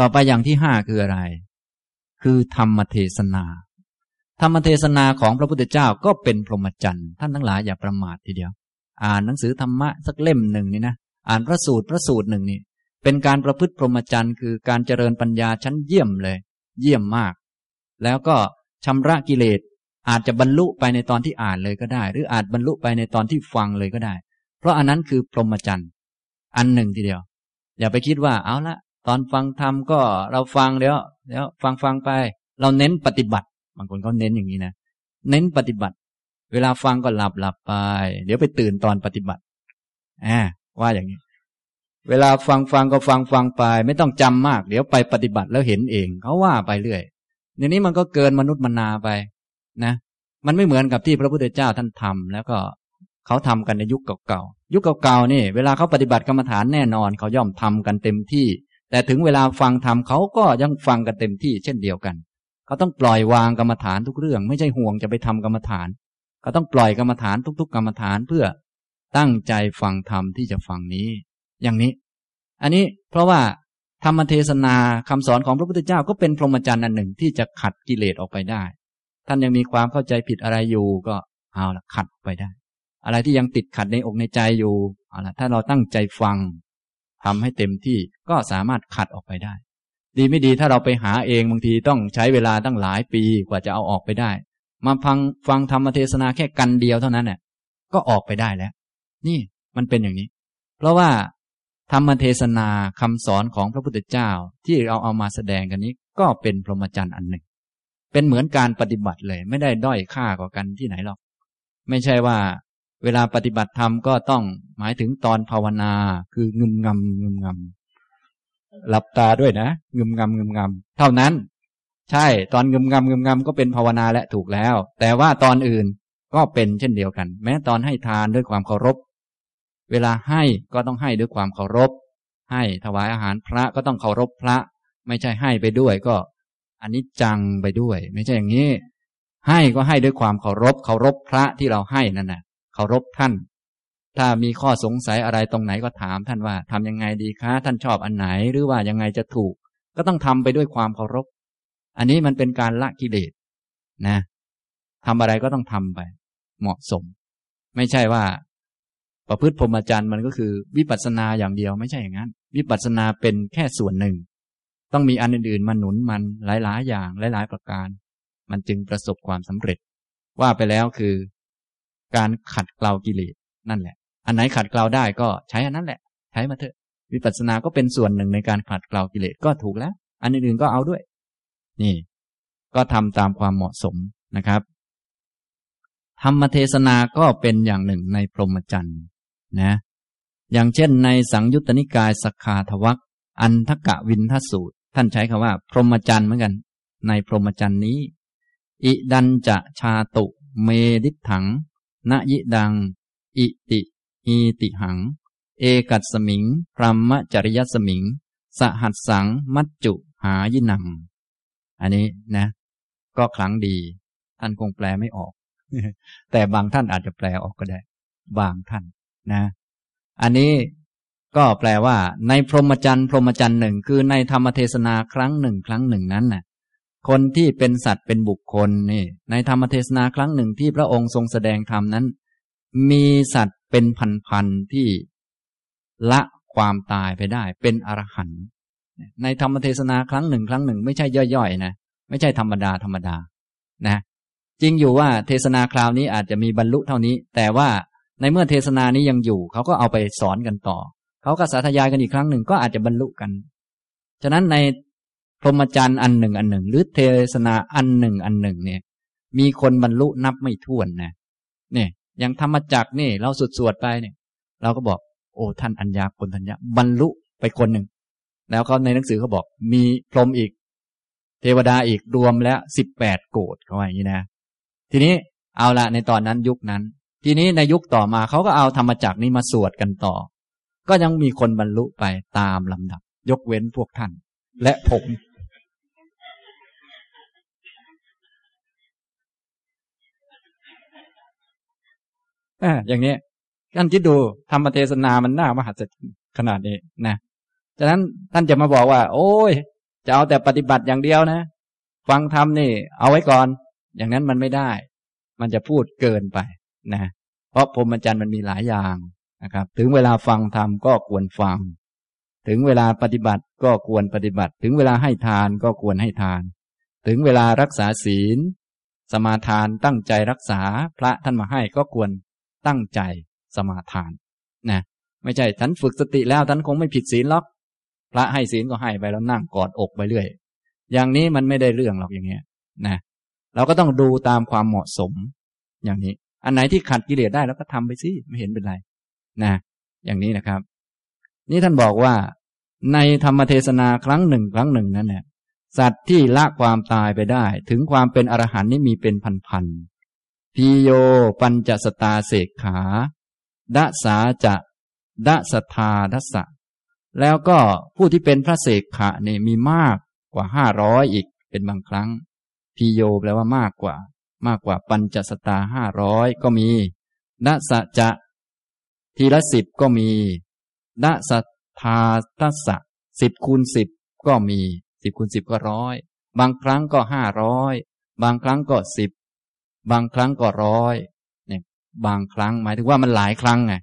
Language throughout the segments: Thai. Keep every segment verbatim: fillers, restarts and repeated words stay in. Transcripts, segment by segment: ต่อไปอย่างที่ห้าคืออะไรคือธรรมเทศนาธรรมเทศนาของพระพุทธเจ้าก็เป็นพรหมจรรย์ท่านทั้งหลายอย่าประมาททีเดียวอ่านหนังสือธรรมะสักเล่มหนึ่งนี่นะอ่านพระสูตรพระสูตรหนึ่งนี่เป็นการประพฤติพรหมจรรย์คือการเจริญปัญญาชั้นเยี่ยมเลยเยี่ยมมากแล้วก็ชำระกิเลสอาจจะบรรลุไปในตอนที่อ่านเลยก็ได้หรืออาจบรรลุไปในตอนที่ฟังเลยก็ได้เพราะอันนั้นคือพรหมจรรย์อันหนึ่งทีเดียวอย่าไปคิดว่าเอาละตอนฟังธรรมก็เราฟังแล้วแล้วฟังฟังไปเราเน้นปฏิบัติบางคนเขาเน้นอย่างนี้นะเน้นปฏิบัติเวลาฟังก็หลับหลับไปเดี๋ยวไปตื่นตอนปฏิบัติอ่าว่าอย่างนี้เวลาฟังฟังก็ฟังฟังไปไม่ต้องจำมากเดี๋ยวไปปฏิบัติแล้วเห็นเองเขาว่าไปเรื่อยอย่างนี้มันก็เกินมนุษย์มนาไปนะมันไม่เหมือนกับที่พระพุทธเจ้าท่านทำแล้วก็เขาทำกันในยุคเก่าๆยุคเก่าๆนี่เวลาเขาปฏิบัติกรรมฐานแน่นอนเขาย่อมทำกันเต็มที่แต่ถึงเวลาฟังธรรมเขาก็ยังฟังกันเต็มที่เช่นเดียวกันเขาต้องปล่อยวางกรรมฐานทุกเรื่องไม่ใช่ห่วงจะไปทำกรรมฐานเขาต้องปล่อยกรรมฐานทุกๆกรรมฐานเพื่อตั้งใจฟังธรรมที่จะฟังนี้อย่างนี้อันนี้เพราะว่าธรรมเทศนาคำสอนของพระพุทธเจ้าก็เป็นพรหมจรรย์อันหนึ่งที่จะขัดกิเลสออกไปได้ท่านยังมีความเข้าใจผิดอะไรอยู่ก็เอาละขัดไปได้อะไรที่ยังติดขัดในอกในใจอยู่เอาละถ้าเราตั้งใจฟังทำให้เต็มที่ก็สามารถขัดออกไปได้ดีไม่ดีถ้าเราไปหาเองบางทีต้องใช้เวลาตั้งหลายปีกว่าจะเอาออกไปได้มาฟังฟังธรรมเทศนาแค่กันเดียวเท่านั้นเนี่ยก็ออกไปได้แล้วนี่มันเป็นอย่างนี้เพราะว่าธรรมเทศนาคำสอนของพระพุทธเจ้าที่เราเอามาแสดงกันนี้ก็เป็นพรหมจรรย์อันหนึ่งเป็นเหมือนการปฏิบัติเลยไม่ได้ด้อยค่ากว่ากันที่ไหนหรอกไม่ใช่ว่าเวลาปฏิบัติธรรมก็ต้องหมายถึงตอนภาวนาคืองึมงำงึมงำหลับตาด้วยนะงึมงำงึมงำเท่านั้นใช่ตอนงึมงำงึมงำก็เป็นภาวนาและถูกแล้วแต่ว่าตอนอื่นก็เป็นเช่นเดียวกันแม้ตอนให้ทานด้วยความเคารพเวลาให้ก็ต้องให้ด้วยความเคารพให้ถวายอาหารพระก็ต้องเคารพพระไม่ใช่ให้ไปด้วยก็อันนี้จังไปด้วยไม่ใช่อย่างนี้ให้ก็ให้ด้วยความเคารพเคารพพระที่เราให้นั่นน่ะเคารพท่านถ้ามีข้อสงสัยอะไรตรงไหนก็ถามท่านว่าทำยังไงดีคะท่านชอบอันไหนหรือว่ายังไงจะถูกก็ต้องทำไปด้วยความเคารพอันนี้มันเป็นการละกิเลสนะทำอะไรก็ต้องทำไปเหมาะสมไม่ใช่ว่าประพฤติพรหมจรรย์มันก็คือวิปัสสนาอย่างเดียวไม่ใช่อย่างนั้นวิปัสสนาเป็นแค่ส่วนหนึ่งต้องมีอันอื่นๆมาหนุนมันหลายๆอย่างหลายๆประการมันจึงประสบความสำเร็จว่าไปแล้วคือการขัดเกลากิเลสนั่นแหละอันไหนขัดเกลาได้ก็ใช้อันนั้นแหละใช้มาเถอะวิปัสสนาก็เป็นส่วนหนึ่งในการขัดเกลากิเลสก็ถูกแล้วอันอื่นๆก็เอาด้วยนี่ก็ทำตามความเหมาะสมนะครับธรรมเทศนาก็เป็นอย่างหนึ่งในพรหมจรรย์นะอย่างเช่นในสังยุตตนิกายสักขาทวรรคอันทกวินทสูตรท่านใช้คำว่าพรหมจรรย์เหมือนกันในพรหมจรรย์นี้อิดันจะชาตุเมดิถังณยิดังอิติอีติหังเอกัสสมิงพรัมมจริยสมิงสหัสสังมัจจุหายินังอันนี้นะก็คลังดีท่านคงแปลไม่ออกแต่บางท่านอาจจะแปลออกก็ได้บางท่านนะอันนี้ก็แปลว่าในพรหมจรรย์พรหมจรรย์หนึ่งคือในธรรมเทศนาครั้งหนึ่งครั้งหนึ่งนั้นน่ะคนที่เป็นสัตว์เป็นบุคคลนี่ในธรรมเทศนาครั้งหนึ่งที่พระองค์ทรงแสดงธรรมนั้นมีสัตว์เป็นพันๆที่ละความตายไปได้เป็นอรหันต์ในธรรมเทศนาครั้งหนึ่งครั้งหนึ่งไม่ใช่ย่อยๆนะไม่ใช่ธรรมดาธรรมดานะจริงอยู่ว่าเทศนาคราวนี้อาจจะมีบรรลุเท่านี้แต่ว่าในเมื่อเทศนานี้ยังอยู่เขาก็เอาไปสอนกันต่อเขาก็สาธยายกันอีกครั้งหนึ่งก็อาจจะบรรลุกันฉะนั้นในพรหมจรรย์อันหนึ่งอันหนึ่งหรือเทศนาอันหนึ่งอันหนึ่งเนี่ยมีคนบรรลุนับไม่ถ้วนนะเนี่ยอย่างธรรมจักรนี่เราสวดสวดไปเนี่ยเราก็บอกโอ้ท่านอัญญาโกณฑัญญะบรรลุไปคนหนึ่งแล้วเขาในหนังสือเขาบอกมีพรหมอีกเทวดาอีกรวมแล้วสิบแปดโกฏเขาว่าอย่างนี้นะทีนี้เอาละในตอนนั้นยุคนั้นทีนี้ในยุคต่อมาเขาก็เอาธรรมจักรนี้มาสวดกันต่อก็ยังมีคนบรรลุไปตามลำดับยกเว้นพวกท่านและผมอ่าอย่างนี้ท่านคิดดูธรรมเทศนามันน่ามหัศจรรย์ขนาดนี้นะฉะนั้นท่านจะมาบอกว่าโอ้ย จะเอาแต่ปฏิบัติอย่างเดียวนะฟังธรรมนี่เอาไว้ก่อนอย่างนั้นมันไม่ได้มันจะพูดเกินไปนะเพราะพรหมจรรย์มันมีหลายอย่างนะครับถึงเวลาฟังธรรมก็ควรฟังถึงเวลาปฏิบัติก็ควรปฏิบัติถึงเวลาให้ทานก็ควรให้ทานถึงเวลารักษาศีลสมาทานตั้งใจรักษาพระท่านมาให้ก็ควรตั้งใจสมาทานนะไม่ใช่ฉันฝึกสติแล้วฉันคงไม่ผิดศีลหรอกพระให้ศีลก็ให้ไปแล้วนั่งกอดอกไปเรื่อยอย่างนี้มันไม่ได้เรื่องหรอกอย่างเงี้ยนะเราก็ต้องดูตามความเหมาะสมอย่างนี้อันไหนที่ขัดกิเลสได้แล้วก็ทำไปสิไม่เห็นเป็นไรนะอย่างนี้นะครับนี่ท่านบอกว่าในธรรมเทศนาครั้งหนึ่งครั้งหนึ่งนั้นเนี่ยสัตว์ที่ละความตายไปได้ถึงความเป็นอรหันต์นี่มีเป็นพันๆพีโยปัญจสตาเสกขาดะสาจะดะสทาดะสะแล้วก็ผู้ที่เป็นพระเสกขะนี่มีมากกว่าห้าร้อยอีกเป็นบางครั้งพีโยแปลว่ามากกว่ามากกว่าปัญจสตาห้าร้อยก็มีดะสาจะทีละสิบก็มีดะสทาดะสะสิบคูณสิบก็มีสิบคูณสิบก็ร้อยบางครั้งก็ห้าร้อยบางครั้งก็สิบบางครั้งก็ร้อยเนี่ยบางครั้งหมายถึงว่ามันหลายครั้งไง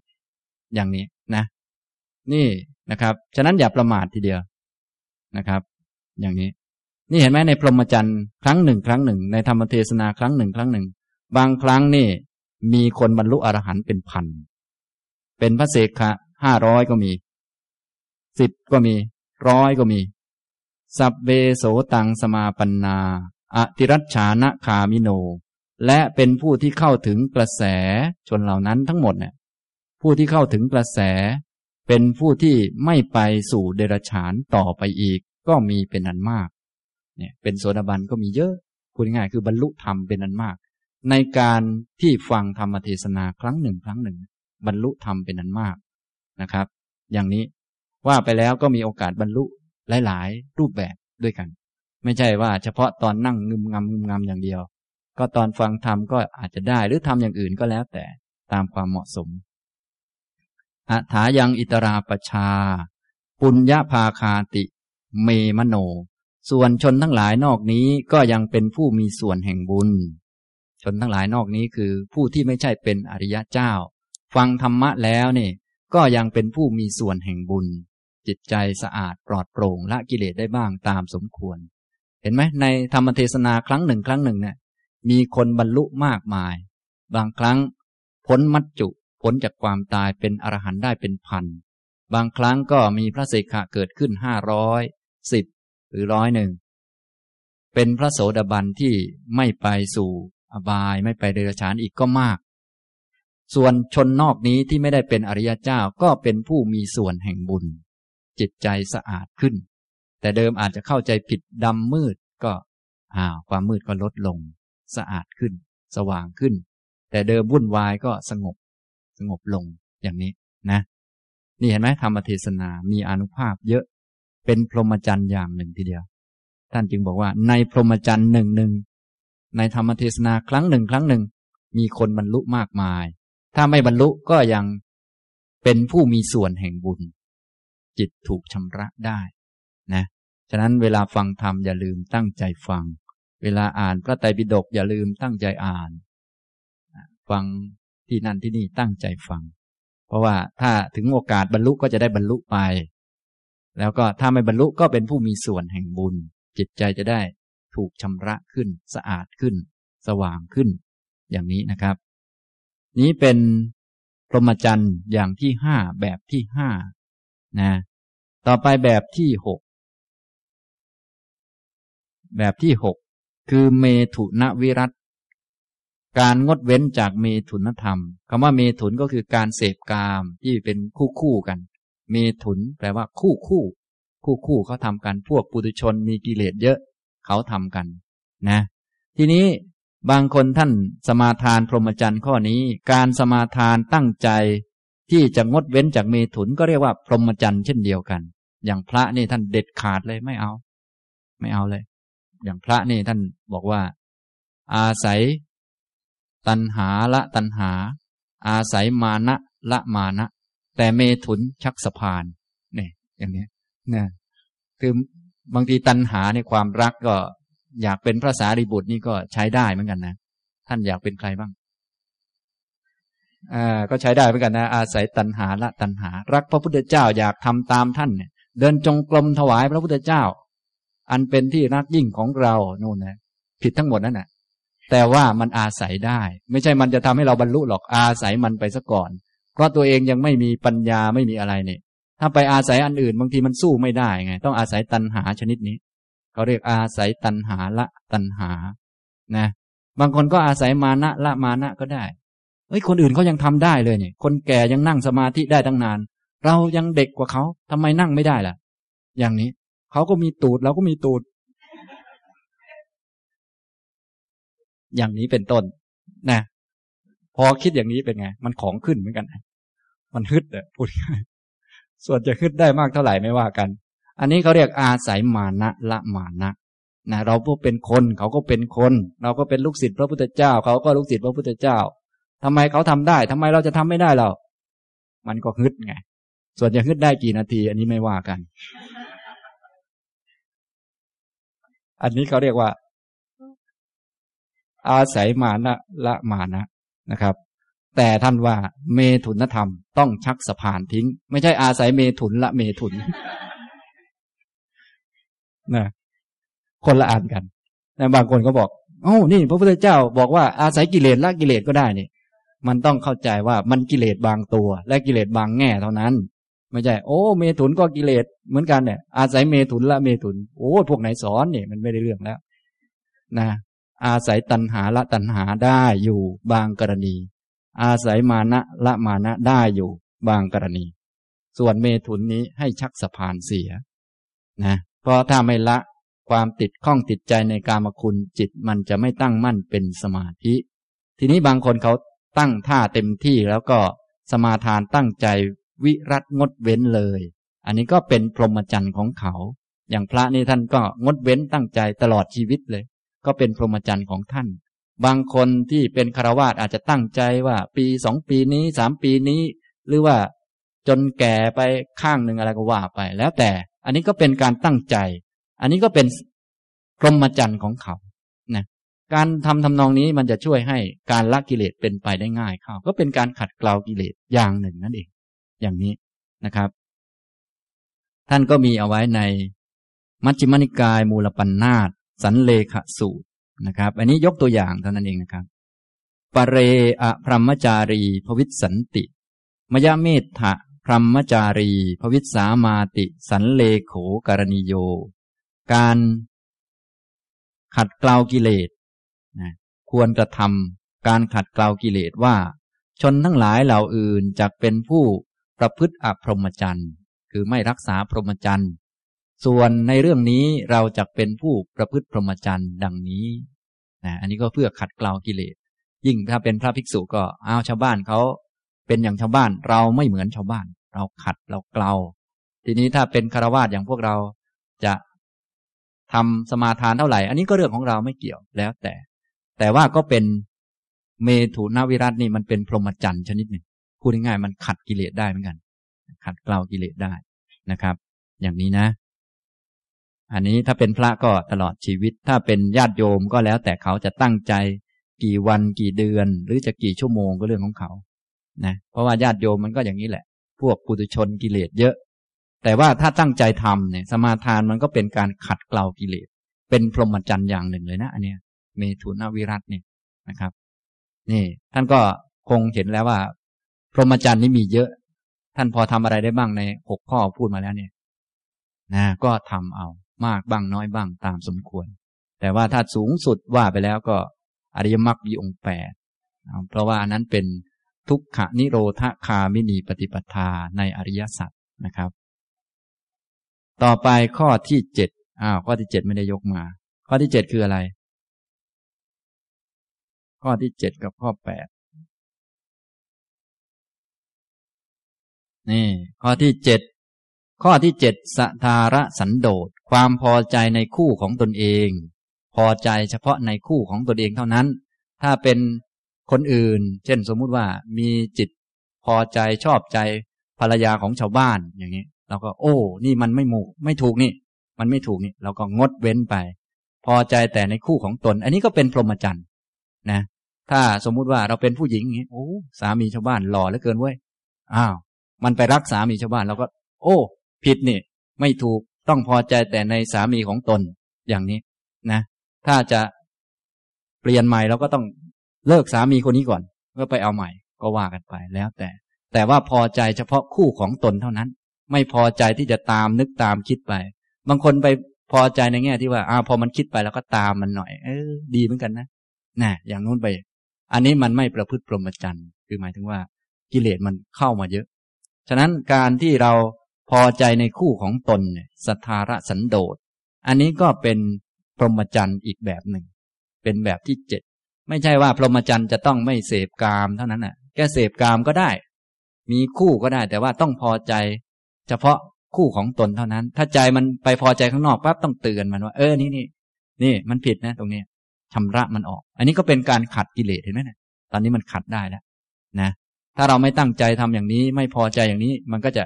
อย่างนี้นะนี่นะครับฉะนั้นอย่าประมาททีเดียวนะครับอย่างนี้นี่เห็นไหมในพรหมจรรย์ครั้งหนึ่งครั้งหนึ่งในธรรมเทศนาครั้งหนึ่งครั้งหนึ่งบางครั้งนี่มีคนบรรลุอรหันต์เป็นพันเป็นพระเสกขะห้าร้อยก็มีสิบก็มีร้อยก็มีสัพเวโสตังสมาปันนาอติรัชฌานะคามิโนและเป็นผู้ที่เข้าถึงกระแสชนเหล่านั้นทั้งหมดเนี่ยผู้ที่เข้าถึงกระแสเป็นผู้ที่ไม่ไปสู่เดรัจฉานต่อไปอีกก็มีเป็นอันมากเนี่ยเป็นโสดาบันก็มีเยอะพูดง่ายคือบรรลุธรรมเป็นอันมากในการที่ฟังธรรมเทศนาครั้งหนึ่งครั้งหนึ่งบรรลุธรรมเป็นอันมากนะครับอย่างนี้ว่าไปแล้วก็มีโอกาสบรรลุหลายๆรูปแบบด้วยกันไม่ใช่ว่าเฉพาะตอนนั่งงึมงำงึมงำอย่างเดียวก็ตอนฟังธรรมก็อาจจะได้หรือทำอย่างอื่นก็แล้วแต่ตามความเหมาะสมอัฏฐายังอิตราปชาปุญญภาคาติเมมโนส่วนชนทั้งหลายนอกนี้ก็ยังเป็นผู้มีส่วนแห่งบุญชนทั้งหลายนอกนี้คือผู้ที่ไม่ใช่เป็นอริยะเจ้าฟังธรรมะแล้วนี่ก็ยังเป็นผู้มีส่วนแห่งบุญจิตใจสะอาดปลอดโปร่งละกิเลสได้บ้างตามสมควรเห็นไหมในธรรมเทศนาครั้งหนึ่งครั้งหนึ่งเนี่ยมีคนบรรลุมากมายบางครั้งพ้นมัจจุพ้นจากความตายเป็นอรหันต์ได้เป็นพันบางครั้งก็มีพระเสกขะเกิดขึ้นห้าร้อยสิบหรือร้อยหนึ่งเป็นพระโสดาบันที่ไม่ไปสู่อบายไม่ไปเดรัจฉานอีกก็มากส่วนชนนอกนี้ที่ไม่ได้เป็นอริยเจ้าก็เป็นผู้มีส่วนแห่งบุญจิตใจสะอาดขึ้นแต่เดิมอาจจะเข้าใจผิดดำมืดก็อ้าวความมืดก็ลดลงสะอาดขึ้นสว่างขึ้นแต่เดิมวุ่นวายก็สงบสงบลงอย่างนี้นะนี่เห็นไหมธรรมเทศนามีอานุภาพเยอะเป็นพรหมจรรย์อย่างหนึ่งทีเดียวท่านจึงบอกว่าในพรหมจรรย์หนึ่งหนึ่งในธรรมเทศนาครั้งหนึ่งครั้งหนึ่งมีคนบรรลุมากมายถ้าไม่บรรลุก็ยังเป็นผู้มีส่วนแห่งบุญจิตถูกชำระได้นะฉะนั้นเวลาฟังธรรมอย่าลืมตั้งใจฟังเวลาอ่านพระไตรปิฎกอย่าลืมตั้งใจอ่านฟังที่นั่นที่นี่ตั้งใจฟังเพราะว่าถ้าถึงโอกาสบรรลุก็จะได้บรรลุไปแล้วก็ถ้าไม่บรรลุก็เป็นผู้มีส่วนแห่งบุญจิตใจจะได้ถูกชำระขึ้นสะอาดขึ้นสว่างขึ้นอย่างนี้นะครับนี้เป็นพรหมจรรย์อย่างที่ห้าแบบที่ห้านะต่อไปแบบที่หกแบบที่หกคือเมถุนวิรัตการงดเว้นจากเมถุนธรรมคำว่าเมถุนก็คือการเสพกามที่เป็นคู่คู่กันเมถุนแปลว่าคู่คู่คู่คู่เขาทำกันพวกปุถุชนมีกิเลสเยอะเขาทำกันนะทีนี้บางคนท่านสมาทานพรหมจรรย์ข้อนี้การสมาทานตั้งใจที่จะงดเว้นจากเมถุนก็เรียกว่าพรหมจรรย์เช่นเดียวกันอย่างพระนี่ท่านเด็ดขาดเลยไม่เอาไม่เอาเลยอย่างพระนี่ท่านบอกว่าอาศัยตัณหาละตัณหาอาศัยมานะละมานะแต่เมถุนชักสะพานนี่อย่างนี้นะคือ บางทีตัณหาในความรักก็อยากเป็นพระสารีบุตรนี่ก็ใช้ได้เหมือนกันนะท่านอยากเป็นใครบ้างอ่าก็ใช้ได้เหมือนกันนะอาศัยตัณหาละตัณหารักพระพุทธเจ้าอยากทำตามท่านเนี่ยเดินจงกรมถวายพระพุทธเจ้าอันเป็นที่รักยิ่งของเราโน่นนะผิดทั้งหมดนั่นแหละแต่ว่ามันอาศัยได้ไม่ใช่มันจะทำให้เราบรรลุหรอกอาศัยมันไปซะก่อนเพราะตัวเองยังไม่มีปัญญาไม่มีอะไรเนี่ยถ้าไปอาศัยอันอื่นบางทีมันสู้ไม่ได้ไงต้องอาศัยตัณหาชนิดนี้เขาเรียกอาศัยตัณหาละตัณหานะบางคนก็อาศัยมานะละมานะก็ได้เฮ้ยคนอื่นเขายังทำได้เลยเนี่ยคนแก่ยังนั่งสมาธิได้ตั้งนานเรายังเด็กกว่าเขาทำไมนั่งไม่ได้ล่ะอย่างนี้เขาก็มีตูดเราก็มีตูดอย่างนี้เป็นต้นนะพอคิดอย่างนี้เป็นไงมันของขึ้นเหมือนกันมันฮึดอ่ะพูดง่ายส่วนจะฮึดได้มากเท่าไหร่ไม่ว่ากันอันนี้เขาเรียกอาศัยมานะละมานะนะเราพวกเป็นคนเขาก็เป็นคนเราก็เป็นลูกศิษย์พระพุทธเจ้าเขาก็ลูกศิษย์พระพุทธเจ้าทำไมเขาทำได้ทำไมเราจะทำไม่ได้เรามันก็ฮึดไงส่วนจะฮึดได้กี่นาทีอันนี้ไม่ว่ากันอันนี้เขาเรียกว่าอาศัยมานะละมานะนะครับแต่ท่านว่าเมถุนธรรมต้องชักสะพานทิ้งไม่ใช่อาศัยเมถุนละเมถุนนะคนละอ่านกันแต่บางคนก็บอกโอ้นี่พระพุทธเจ้าบอกว่าอาศัยกิเลสละกิเลสก็ได้นี่มันต้องเข้าใจว่ามันกิเลสบางตัวและกิเลสบางแง่เท่านั้นไม่ใช่โอ้เมถุนก็กิเลสเหมือนกันเนี่ยอาศัยเมถุนละเมถุนโอ้พวกไหนสอนนี่มันไม่ได้เรื่องแล้วนะอาศัยตัณหาละตัณหาได้อยู่บางกรณีอาศัยมานะละมานะได้อยู่บางกรณีส่วนเมถุนนี้ให้ชักสะพานเสียนะเพราะถ้าไม่ละความติดข้องติดใจในกามคุณจิตมันจะไม่ตั้งมั่นเป็นสมาธิทีนี้บางคนเขาตั้งท่าเต็มที่แล้วก็สมาทานตั้งใจวิรัตงดเว้นเลยอันนี้ก็เป็นพรหมจรรย์ของเขาอย่างพระนี่ท่านก็งดเว้นตั้งใจตลอดชีวิตเลยก็เป็นพรหมจรรย์ของท่านบางคนที่เป็นฆราวาสอาจจะตั้งใจว่าปีสองปีนี้สามปีนี้หรือว่าจนแก่ไปข้างหนึ่งอะไรก็ว่าไปแล้วแต่อันนี้ก็เป็นการตั้งใจอันนี้ก็เป็นพรหมจรรย์ของเขานะการทำทำนองนี้มันจะช่วยให้การละกิเลสเป็นไปได้ง่ายเข้าก็เป็นการขัดเกลากิเลสอย่างหนึ่งนั่นเองอย่างนี้นะครับท่านก็มีเอาไว้ในมัชฌิมนิกายมูลปัญนาตสันเลขสูตรนะครับอันนี้ยกตัวอย่างเท่านั้นเองนะครับปเรอะพรหมจารีภวิสสันติมยเมธะพรหมจารีภวิสสามาติสันเลโขการณิโยการขัดเกลากิเลสนะควรกระทำการขัดเกลากิเลสว่าชนทั้งหลายเหล่าอื่นจักเป็นผู้ประพฤติอพรหมจรรย์คือไม่รักษาพรหมจรรย์ส่วนในเรื่องนี้เราจักเป็นผู้ประพฤติพรหมจรรย์ดังนี้นะอันนี้ก็เพื่อขัดเกลากิเลสยิ่งถ้าเป็นพระภิกษุก็เอาชาวบ้านเขาเป็นอย่างชาวบ้านเราไม่เหมือนชาวบ้านเราขัดเราเกลาทีนี้ถ้าเป็นฆราวาสอย่างพวกเราจะทำสมาทานเท่าไหร่อันนี้ก็เรื่องของเราไม่เกี่ยวแล้วแต่แต่ว่าก็เป็นเมถุนวิรัตนี่มันเป็นพรหมจรรย์ชนิดหนึ่งพูดง่ายๆมันขัดกิเลสได้เหมือนกันขัดเกลากิเลสได้นะครับอย่างนี้นะอันนี้ถ้าเป็นพระก็ตลอดชีวิตถ้าเป็นญาติโยมก็แล้วแต่เขาจะตั้งใจกี่วันกี่เดือนหรือจะกี่ชั่วโมงก็เรื่องของเขานะเพราะว่าญาติโยมมันก็อย่างนี้แหละพวกปุถุชนกิเลสเยอะแต่ว่าถ้าตั้งใจทำเนี่ยสมาทานมันก็เป็นการขัดเกลากิเลสเป็นพรหมจรรย์อย่างหนึ่งเลยนะอันเนี้ยเมถุนวิรัตนี่นะครับนี่ท่านก็คงเห็นแล้วว่าพรหมจรรย์นี่มีเยอะท่านพอทำอะไรได้บ้างในหกข้อพูดมาแล้วเนี่ยนะก็ทำเอามากบ้างน้อยบ้างตามสมควรแต่ว่าถ้าสูงสุดว่าไปแล้วก็อริยมรรคมีองค์แปดเพราะว่าอันนั้นเป็นทุกขนิโรธคามินีปฏิปทาในอริยสัจนะครับต่อไปข้อที่เจ็ดอ้าวข้อที่เจ็ดไม่ได้ยกมาข้อที่เจ็ดคืออะไรข้อที่เจ็ดกับข้อแปดนี่ข้อที่เจ็ดข้อที่เจ็ดสัทธาระสันโดษความพอใจในคู่ของตนเองพอใจเฉพาะในคู่ของตนเองเท่านั้นถ้าเป็นคนอื่นเช่นสมมุติว่ามีจิตพอใจชอบใจภรรยาของชาวบ้านอย่างนี้เราก็โอ้นี่มันไม่หมู่ไม่ถูกนี่ มันไม่ถูกนี่เราก็งดเว้นไปพอใจแต่ในคู่ของตนอันนี้ก็เป็นพรหมจรรย์นะถ้าสมมุติว่าเราเป็นผู้หญิงอย่างนี้โอ้สามีชาวบ้านหล่อเหลือเกินเว้ยอ้าวมันไปรักสามีชาวบ้านเราก็โอ้ผิดนี่ไม่ถูกต้องพอใจแต่ในสามีของตนอย่างนี้นะถ้าจะเปลี่ยนใหม่เราก็ต้องเลิกสามีคนนี้ก่อนก็ไปเอาใหม่ก็ว่ากันไปแล้วแต่แต่ว่าพอใจเฉพาะคู่ของตนเท่านั้นไม่พอใจที่จะตามนึกตามคิดไปบางคนไปพอใจในแง่ที่ว่าอ้าวพอมันคิดไปแล้วก็ตามมันหน่อยเออดีเหมือนกันนะน่ะอย่างนู้นไปอันนี้มันไม่ประพฤติพรหมจรรย์คือหมายถึงว่ากิเลสมันเข้ามาเยอะฉะนั้นการที่เราพอใจในคู่ของตนเนี่ยสัทธาระสันโดษอันนี้ก็เป็นพรหมจรรย์อีกแบบหนึ่งเป็นแบบที่เจ็ดไม่ใช่ว่าพรหมจรรย์จะต้องไม่เสพกามเท่านั้นน่ะแค่เสพกามก็ได้มีคู่ก็ได้แต่ว่าต้องพอใจเฉพาะคู่ของตนเท่านั้นถ้าใจมันไปพอใจข้างนอกปั๊บต้องเตือนมันว่าเออนี่นี่นี่มันผิดนะตรงนี้ชำระมันออกอันนี้ก็เป็นการขัดกิเลสเห็นไหมเนี่ยตอนนี้มันขัดได้แล้วนะถ้าเราไม่ตั้งใจทำอย่างนี้ไม่พอใจอย่างนี้มันก็จะ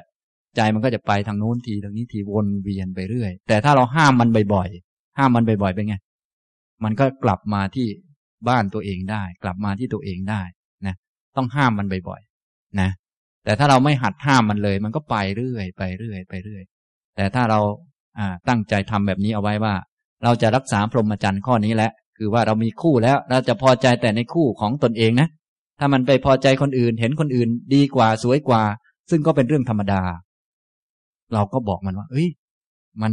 ใจมันก็จะไปทางโน้นทีทางนี้ทีวนเวียนไปเรื่อยแต่ถ้าเราห้ามมันบ่อยๆห้ามมันบ่อยๆเป็นไงมันก็กลับมาที่บ้านตัวเองได้กลับมาที่ตัวเองได้นะต้องห้ามมันบ่อยๆนะแต่ถ้าเราไม่หัดห้ามมันเลยมันก็ไปเรื่อยไปเรื่อยไปเรื่อยแต่ถ้าเราอ่าตั้งใจทำแบบนี้เอาไว้ว่าเราจะรักษาพรหมจรรย์ข้อนี้แหละคือว่าเรามีคู่แล้วเราจะพอใจแต่ในคู่ของตนเองนะถ้ามันไปพอใจคนอื่นเห็นคนอื่นดีกว่าสวยกว่าซึ่งก็เป็นเรื่องธรรมดาเราก็บอกมันว่าเอ้ยมัน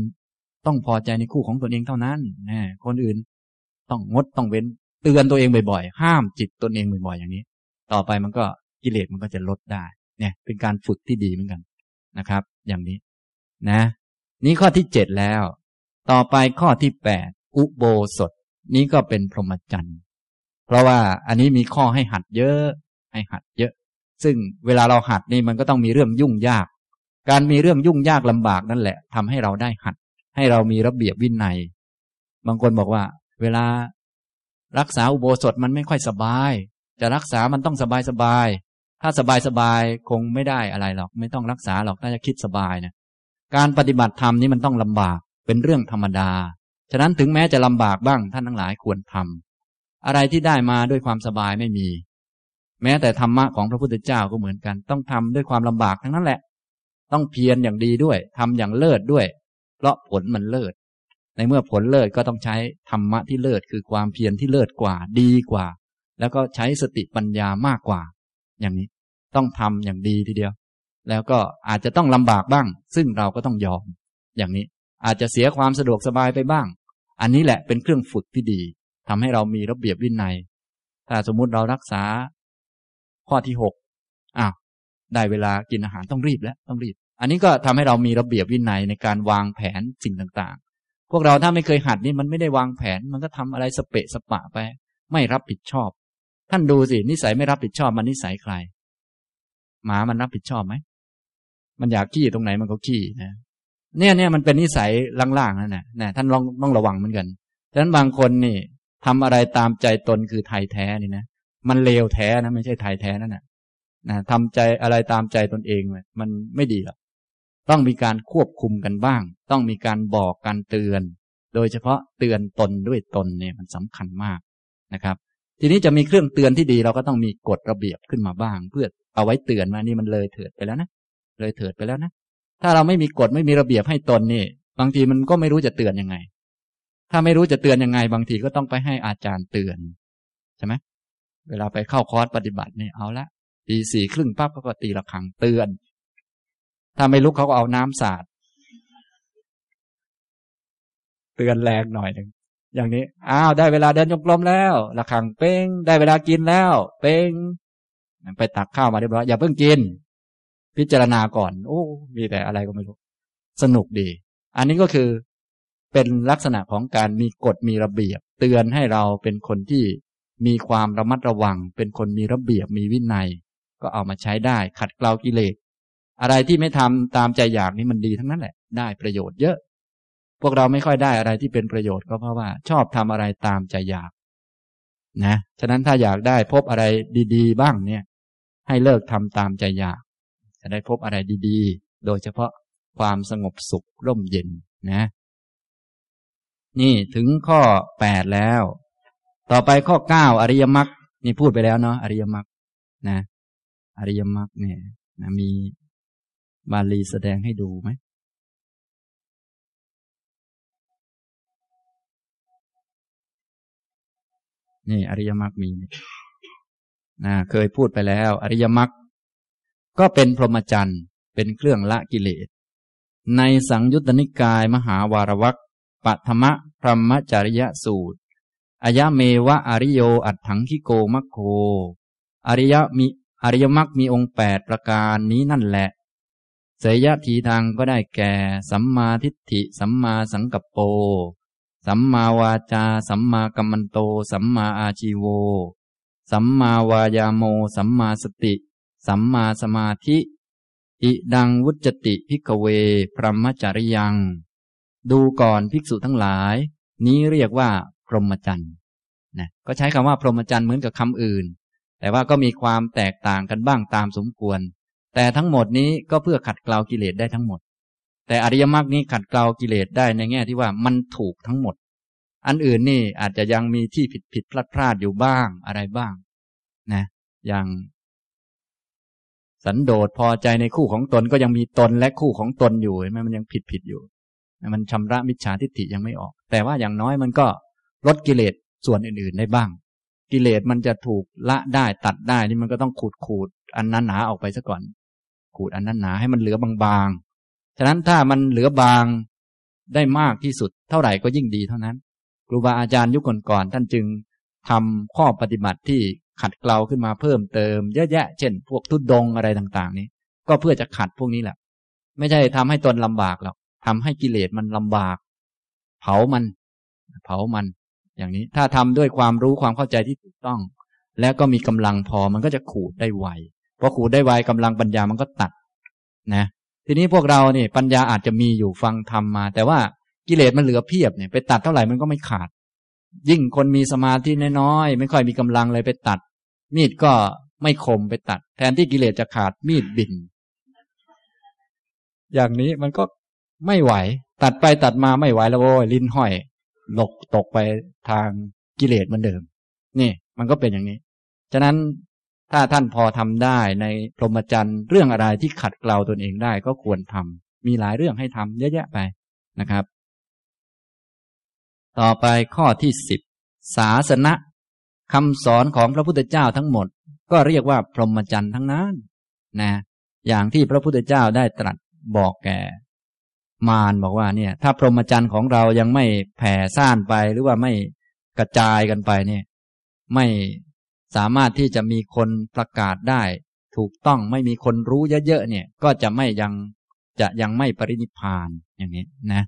ต้องพอใจในคู่ของตนเองเท่านั้นนะคนอื่นต้องงดต้องเว้นเตือนตัวเองบ่อยๆห้ามจิตตนเองบ่อยๆอย่างนี้ต่อไปมันก็กิเลสมันก็จะลดได้เนี่ยเป็นการฝึกที่ดีเหมือนกันนะครับอย่างนี้นะนี่ข้อที่เจ็ดแล้วต่อไปข้อที่แปดอุโบสถนี้ก็เป็นพรหมจรรย์เพราะว่าอันนี้มีข้อให้หัดเยอะให้หัดเยอะซึ่งเวลาเราหัดนี่มันก็ต้องมีเรื่องยุ่งยากการมีเรื่องยุ่งยากลำบากนั่นแหละทำให้เราได้หัดให้เรามีระเบียบวินัยบางคนบอกว่าเวลารักษาอุโบสถมันไม่ค่อยสบายจะรักษามันต้องสบายสบายถ้าสบายสบายคงไม่ได้อะไรหรอกไม่ต้องรักษาหรอกถ้าจะคิดสบายนะการปฏิบัติธรรมนี้มันต้องลำบากเป็นเรื่องธรรมดาฉะนั้นถึงแม้จะลำบากบ้างท่านทั้งหลายควรทำอะไรที่ได้มาด้วยความสบายไม่มีแม้แต่ธรรมะของพระพุทธเจ้าก็เหมือนกันต้องทำด้วยความลำบากทั้งนั้นแหละต้องเพียรอย่างดีด้วยทำอย่างเลิศด้วยเพราะผลมันเลิศในเมื่อผลเลิศก็ต้องใช้ธรรมะที่เลิศคือความเพียรที่เลิศกว่าดีกว่าแล้วก็ใช้สติปัญญามากกว่าอย่างนี้ต้องทำอย่างดีทีเดียวแล้วก็อาจจะต้องลำบากบ้างซึ่งเราก็ต้องยอมอย่างนี้อาจจะเสียความสะดวกสบายไปบ้างอันนี้แหละเป็นเครื่องฝึกที่ดีทำให้เรามีระเบียบวินัยถ้าสมมุติเรารักษาข้อที่หกอ้าวได้เวลากินอาหารต้องรีบแล้วต้องรีบอันนี้ก็ทำให้เรามีระเบียบวินัยในการวางแผนสิ่งต่างๆพวกเราถ้าไม่เคยหัดนี่มันไม่ได้วางแผนมันก็ทำอะไรสเปะสปะไปไม่รับผิดชอบท่านดูสินิสัยไม่รับผิดชอบมันนิสัยใครหมามันรับผิดชอบไหมมันอยากขี้ตรงไหนมันก็ขี้นะเนี่ยเนี่ยมันเป็นนิสัยล่างๆนั่นแหละนะท่านลองต้องระวังเหมือนกันฉะนั้นบางคนนี่ทำอะไรตามใจตนคือไทยแท้นี่นะมันเลวแท้นะไม่ใช่ไทยแท้นั่นแหละนะทำใจอะไรตามใจตนเองมันไม่ดีหรอกต้องมีการควบคุมกันบ้างต้องมีการบอกการเตือนโดยเฉพาะเตือนตนด้วยตนเนี่ยมันสำคัญมากนะครับทีนี้จะมีเครื่องเตือนที่ดีเราก็ต้องมีกฎระเบียบขึ้นมาบ้างเพื่อเอาไว้เตือนว่านี่มันเลยเถิดไปแล้วนะเลยเถิดไปแล้วนะถ้าเราไม่มีกฎไม่มีระเบียบให้ตนนี่บางทีมันก็ไม่รู้จะเตือนยังไงถ้าไม่รู้จะเตือนยังไงบางทีก็ต้องไปให้อาจารย์เตือนใช่ไหมเวลาไปเข้าคอร์สปฏิบัตินี่เอาละตีสี่ครึ่งปั๊บก็ตีระฆังเตือนถ้าไม่ลุกเขาก็เอาน้ำสาดเตือนแรงหน่อยหนึ่งอย่างนี้อ้าวได้เวลาเดินจงกรมแล้วระฆังเป้งได้เวลากินแล้วเป้งไปตักข้าวมาเรียบร้อยอย่าเพิ่งกินพิจารณาก่อนโอ้มีแต่อะไรก็ไม่รู้สนุกดีอันนี้ก็คือเป็นลักษณะของการมีกฎมีระเบียบเตือนให้เราเป็นคนที่มีความระมัดระวังเป็นคนมีระเบียบมีวินัยก็เอามาใช้ได้ขัดเกลากิเลสอะไรที่ไม่ทำตามใจอยากนี่มันดีทั้งนั้นแหละได้ประโยชน์เยอะพวกเราไม่ค่อยได้อะไรที่เป็นประโยชน์ก็เพราะว่าชอบทำอะไรตามใจอยากนะฉะนั้นถ้าอยากได้พบอะไรดีๆบ้างเนี่ยให้เลิกทำตามใจอยากจะได้พบอะไรดีๆโดยเฉพาะความสงบสุขร่มเย็นนะ นี่ถึงข้อแปดแล้วต่อไปข้อเก้าอริยมรรคนี่พูดไปแล้วเนาะอริยมรรคนะอริยมรรคเนี่ยนะมีบาลีแสดงให้ดูไหมนี่อริยมรรคมีนะเคยพูดไปแล้วอริยมรรคก็เป็นพรหมจรรย์เป็นเครื่องละกิเลสในสังยุตตนิกายมหาวารวรรคปฐมพรหมจริยสูตรอายะเมวะอริโยอัตถังคิโกมัคโคอริยมิอริยมรรคมีองค์แปดประการนี้นั่นแหละเสยทีทางก็ได้แก่สัมมาทิฏฐิสัมมาสังกัปโปสัมมาวาจาสัมมากัมมันโตสัมมาอาชีโวสัมมาวายาโมสัมมาสติสัมมาสมาธิอิดังวุจจติภิกขเวพรหมจริยังดูก่อนภิกษุทั้งหลายนี้เรียกว่าพรหมจรรย์นะก็ใช้คำว่าพรหมจรรย์เหมือนกับคำอื่นแต่ว่าก็มีความแตกต่างกันบ้างตามสมควรแต่ทั้งหมดนี้ก็เพื่อขัดเกลากิเลสได้ทั้งหมดแต่อริยมรรคนี้ขัดเกลากิเลสได้ในแง่ที่ว่ามันถูกทั้งหมดอันอื่นนี่อาจจะยังมีที่ผิดผิดพลาดพลาดอยู่บ้างอะไรบ้างนะอย่างสันโดษพอใจในคู่ของตนก็ยังมีตนและคู่ของตนอยู่ใช่ไหมมันยังผิดผิดอยู่มันชำระมิจฉาทิฏฐิยังไม่ออกแต่ว่าอย่างน้อยมันก็ลดกิเลสส่วนอื่นๆได้บ้างกิเลสมันจะถูกละได้ตัดได้นี่มันก็ต้องขูดขูดอันนั้นหนาออกไปซะก่อนขูดอันนั้นหนาให้มันเหลือบางๆฉะนั้นถ้ามันเหลือบางได้มากที่สุดเท่าไหร่ก็ยิ่งดีเท่านั้นครูบาอาจารย์ยุคก่อนๆท่านจึงทำข้อปฏิบัติที่ขัดเกลาขึ้นมาเพิ่มเติมเยอะแยะเช่นพวกทุดดงอะไรต่างๆนี้ก็เพื่อจะขัดพวกนี้แหละไม่ใช่ทำให้ตนลำบากหรอกทำให้กิเลสมันลำบากเผามันเผามันอย่างนี้ถ้าทำด้วยความรู้ความเข้าใจที่ถูกต้องแล้วก็มีกำลังพอมันก็จะขูดได้ไวพอขูดได้ไวกำลังปัญญามันก็ตัดนะทีนี้พวกเราเนี่ยปัญญาอาจจะมีอยู่ฟังธรรมมาแต่ว่ากิเลสมันเหลือเพียบเนี่ยไปตัดเท่าไหร่มันก็ไม่ขาดยิ่งคนมีสมาธิน้อยๆไม่ค่อยมีกำลังเลยไปตัดมีดก็ไม่คมไปตัดแทนที่กิเลสจะขาดมีดบิ่นอย่างนี้มันก็ไม่ไหวตัดไปตัดมาไม่ไหวแล้วโว้ยลิ้นห้อยหลกตกไปทางกิเลสเหมือนเดิมนี่มันก็เป็นอย่างนี้ฉะนั้นถ้าท่านพอทำได้ในพรหมจรรย์เรื่องอะไรที่ขัดเกลาตนเองได้ก็ควรทำมีหลายเรื่องให้ทำเยอะแยะไปนะครับต่อไปข้อที่สิบศาสนะคำสอนของพระพุทธเจ้าทั้งหมดก็เรียกว่าพรหมจรรย์ทั้งนั้นนะอย่างที่พระพุทธเจ้าได้ตรัสบอกแก่มารบอกว่าเนี่ยถ้าพรหมจรรย์ของเรายังไม่แผ่ซ่านไปหรือว่าไม่กระจายกันไปเนี่ยไม่สามารถที่จะมีคนประกาศได้ถูกต้องไม่มีคนรู้เยอะๆเนี่ยก็จะไม่ยังจะยังไม่ปรินิพพานอย่างนี้นะ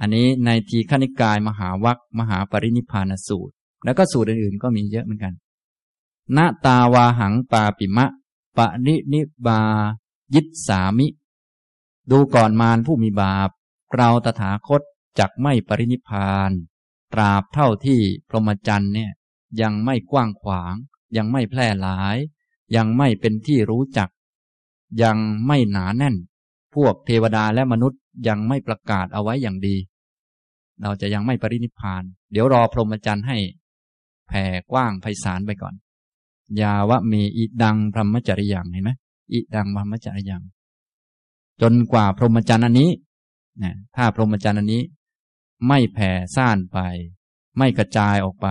อันนี้ในทีฆนิกายมหาวรรคมหาปรินิพพานสูตรแล้วก็สูตรอื่นๆก็มีเยอะเหมือนกันนะตาวาหังปาปิมะปะนินิบายิตสามิดูก่อนมารผู้มีบาปเราตถาคตจักไม่ปรินิพพานตราบเท่าที่พรหมจรรย์เนี่ยยังไม่กว้างขวางยังไม่แพร่หลายยังไม่เป็นที่รู้จักยังไม่หนาแน่นพวกเทวดาและมนุษย์ยังไม่ประกาศเอาไว้อย่างดีเราจะยังไม่ปรินิพพานเดี๋ยวรอพรหมจรรย์ให้แผ่กว้างไพศาลไปก่อนยาวะเมอิดังพรหมจริยังเห็นไหมอิดังพรหมจริยังจนกว่าพรหมจรรย์อันนี้นะถ้าพรหมจรรย์อันนี้ไม่แผ่ซ่านไปไม่กระจายออกไป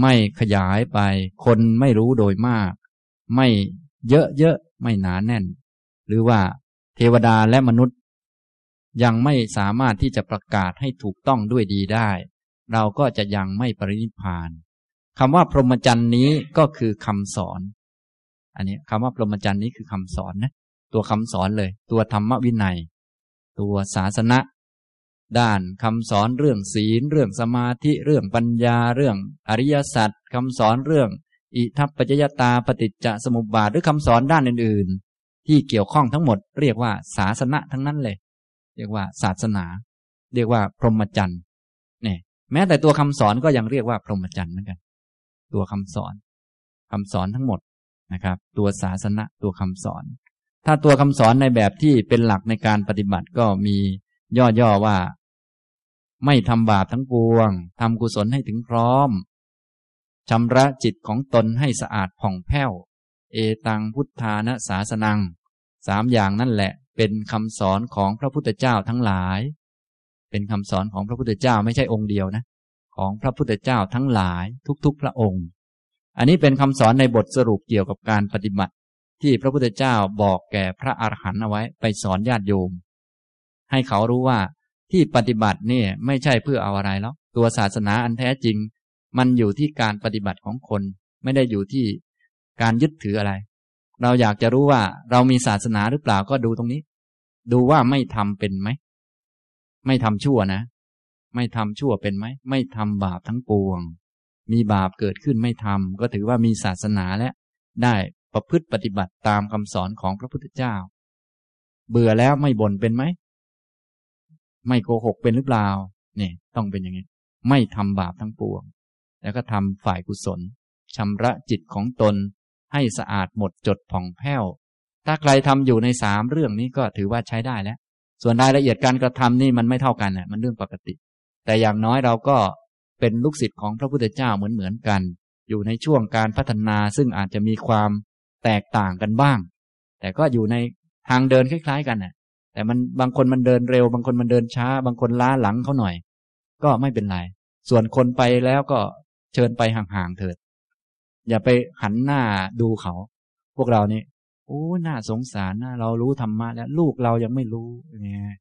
ไม่ขยายไปคนไม่รู้โดยมากไม่เยอะๆไม่หนาแน่นหรือว่าเทวดาและมนุษย์ยังไม่สามารถที่จะประกาศให้ถูกต้องด้วยดีได้เราก็จะยังไม่ปรินิพพานคำว่าพรหมจรรย์นี้ก็คือคำสอนอันนี้คำว่าพรหมจรรย์นี้คือคำสอนนะตัวคำสอนเลยตัวธรรมวินัยตัวศาสนะด้านคำสอนเรื่องศีลเรื่องสมาธิเรื่องปัญญาเรื่องอริยสัจคำสอนเรื่องอิทัปปัจจยตาปฏิจจสมุปบาทหรือคำสอนด้านอื่นๆที่เกี่ยวข้องทั้งหมดเรียกว่าศาสนะทั้งนั้นเลยเรียกว่าศาสนาเรียกว่าพรหมจรรย์เนี่ยแม้แต่ตัวคำสอนก็ยังเรียกว่าพรหมจรรย์เหมือนกันตัวคำสอนคำสอนทั้งหมดนะครับตัวศาสนะตัวคำสอนถ้าตัวคำสอนในแบบที่เป็นหลักในการปฏิบัติก็มีย่อๆว่า ไม่ทำบาปทั้งปวงทำกุศลให้ถึงพร้อมชำระจิตของตนให้สะอาดผ่องแผ้วเอตังพุทธานะสาสนังสามอย่างนั่นแหละเป็นคำสอนของพระพุทธเจ้าทั้งหลายเป็นคำสอนของพระพุทธเจ้าไม่ใช่องค์เดียวนะของพระพุทธเจ้าทั้งหลายทุกๆพระองค์อันนี้เป็นคำสอนในบทสรุปเกี่ยวกับการปฏิบัติที่พระพุทธเจ้าบอกแก่พระอรหันต์เอาไว้ไปสอนญาติโยมให้เขารู้ว่าที่ปฏิบัติเนี่ยไม่ใช่เพื่อเอาอะไรหรอกตัวศาสนาอันแท้จริงมันอยู่ที่การปฏิบัติของคนไม่ได้อยู่ที่การยึดถืออะไรเราอยากจะรู้ว่าเรามีศาสนาหรือเปล่าก็ดูตรงนี้ดูว่าไม่ทำเป็นไหมไม่ทำชั่วนะไม่ทำชั่วเป็นไหมไม่ทำบาปทั้งปวงมีบาปเกิดขึ้นไม่ทำก็ถือว่ามีศาสนาและได้ประพฤติปฏิบัติตามคำสอนของพระพุทธเจ้าเบื่อแล้วไม่บ่นเป็นไหมไม่โกหกเป็นหรือเปล่านี่ต้องเป็นอย่างนี้ไม่ทำบาปทั้งปวงแล้วก็ทำฝ่ายกุศลชำระจิตของตนให้สะอาดหมดจดผ่องแผ้วถ้าใครทำอยู่ในสามเรื่องนี้ก็ถือว่าใช้ได้แล้วส่วนรายละเอียดการกระทำนี่มันไม่เท่ากันน่ะมันเรื่องปกติแต่อย่างน้อยเราก็เป็นลูกศิษย์ของพระพุทธเจ้าเหมือนเหมือนกันอยู่ในช่วงการพัฒนาซึ่งอาจจะมีความแตกต่างกันบ้างแต่ก็อยู่ในทางเดินคล้ายๆกันน่ะแต่มันบางคนมันเดินเร็วบางคนมันเดินช้าบางคนล้าหลังเขาหน่อยก็ไม่เป็นไรส่วนคนไปแล้วก็เชิญไปห่างๆเถิดอย่าไปหันหน้าดูเขาพวกเรานี่โอ้น่าสงสารนะเรารู้ธรรมะแล้วลูกเรายังไม่รู้เนี่ย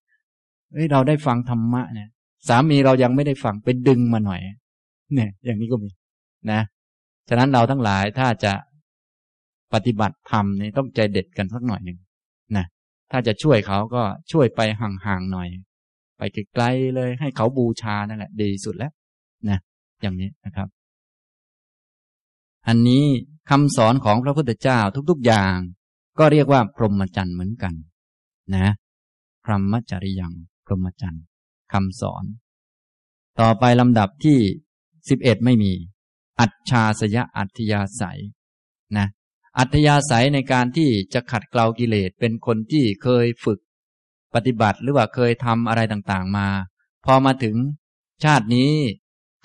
เฮ้ยเราได้ฟังธรรมะเนี่ยสามีเรายังไม่ได้ฟังไปดึงมาหน่อยเนี่ยอย่างนี้ก็มีนะฉะนั้นเราทั้งหลายถ้าจะปฏิบัติธรรมนี่ต้องใจเด็ดกันสักหน่อยหนึ่งนะถ้าจะช่วยเขาก็ช่วยไปห่างๆหน่อยไปไกลๆเลยให้เขาบูชานั่นแหละดีสุดแล้วนะอย่างนี้นะครับอันนี้คำสอนของพระพุทธเจ้าทุกๆอย่างก็เรียกว่าพรหมจรรย์เหมือนกันนะพรหมจริยังพรหมจรรย์คำสอนต่อไปลำดับที่สิบเอ็ดไม่มีอัจฉาสยะอัธยาศัยนะอัธยาศัยในการที่จะขัดเกลากิเลสเป็นคนที่เคยฝึกปฏิบัติหรือว่าเคยทำอะไรต่างๆมาพอมาถึงชาตินี้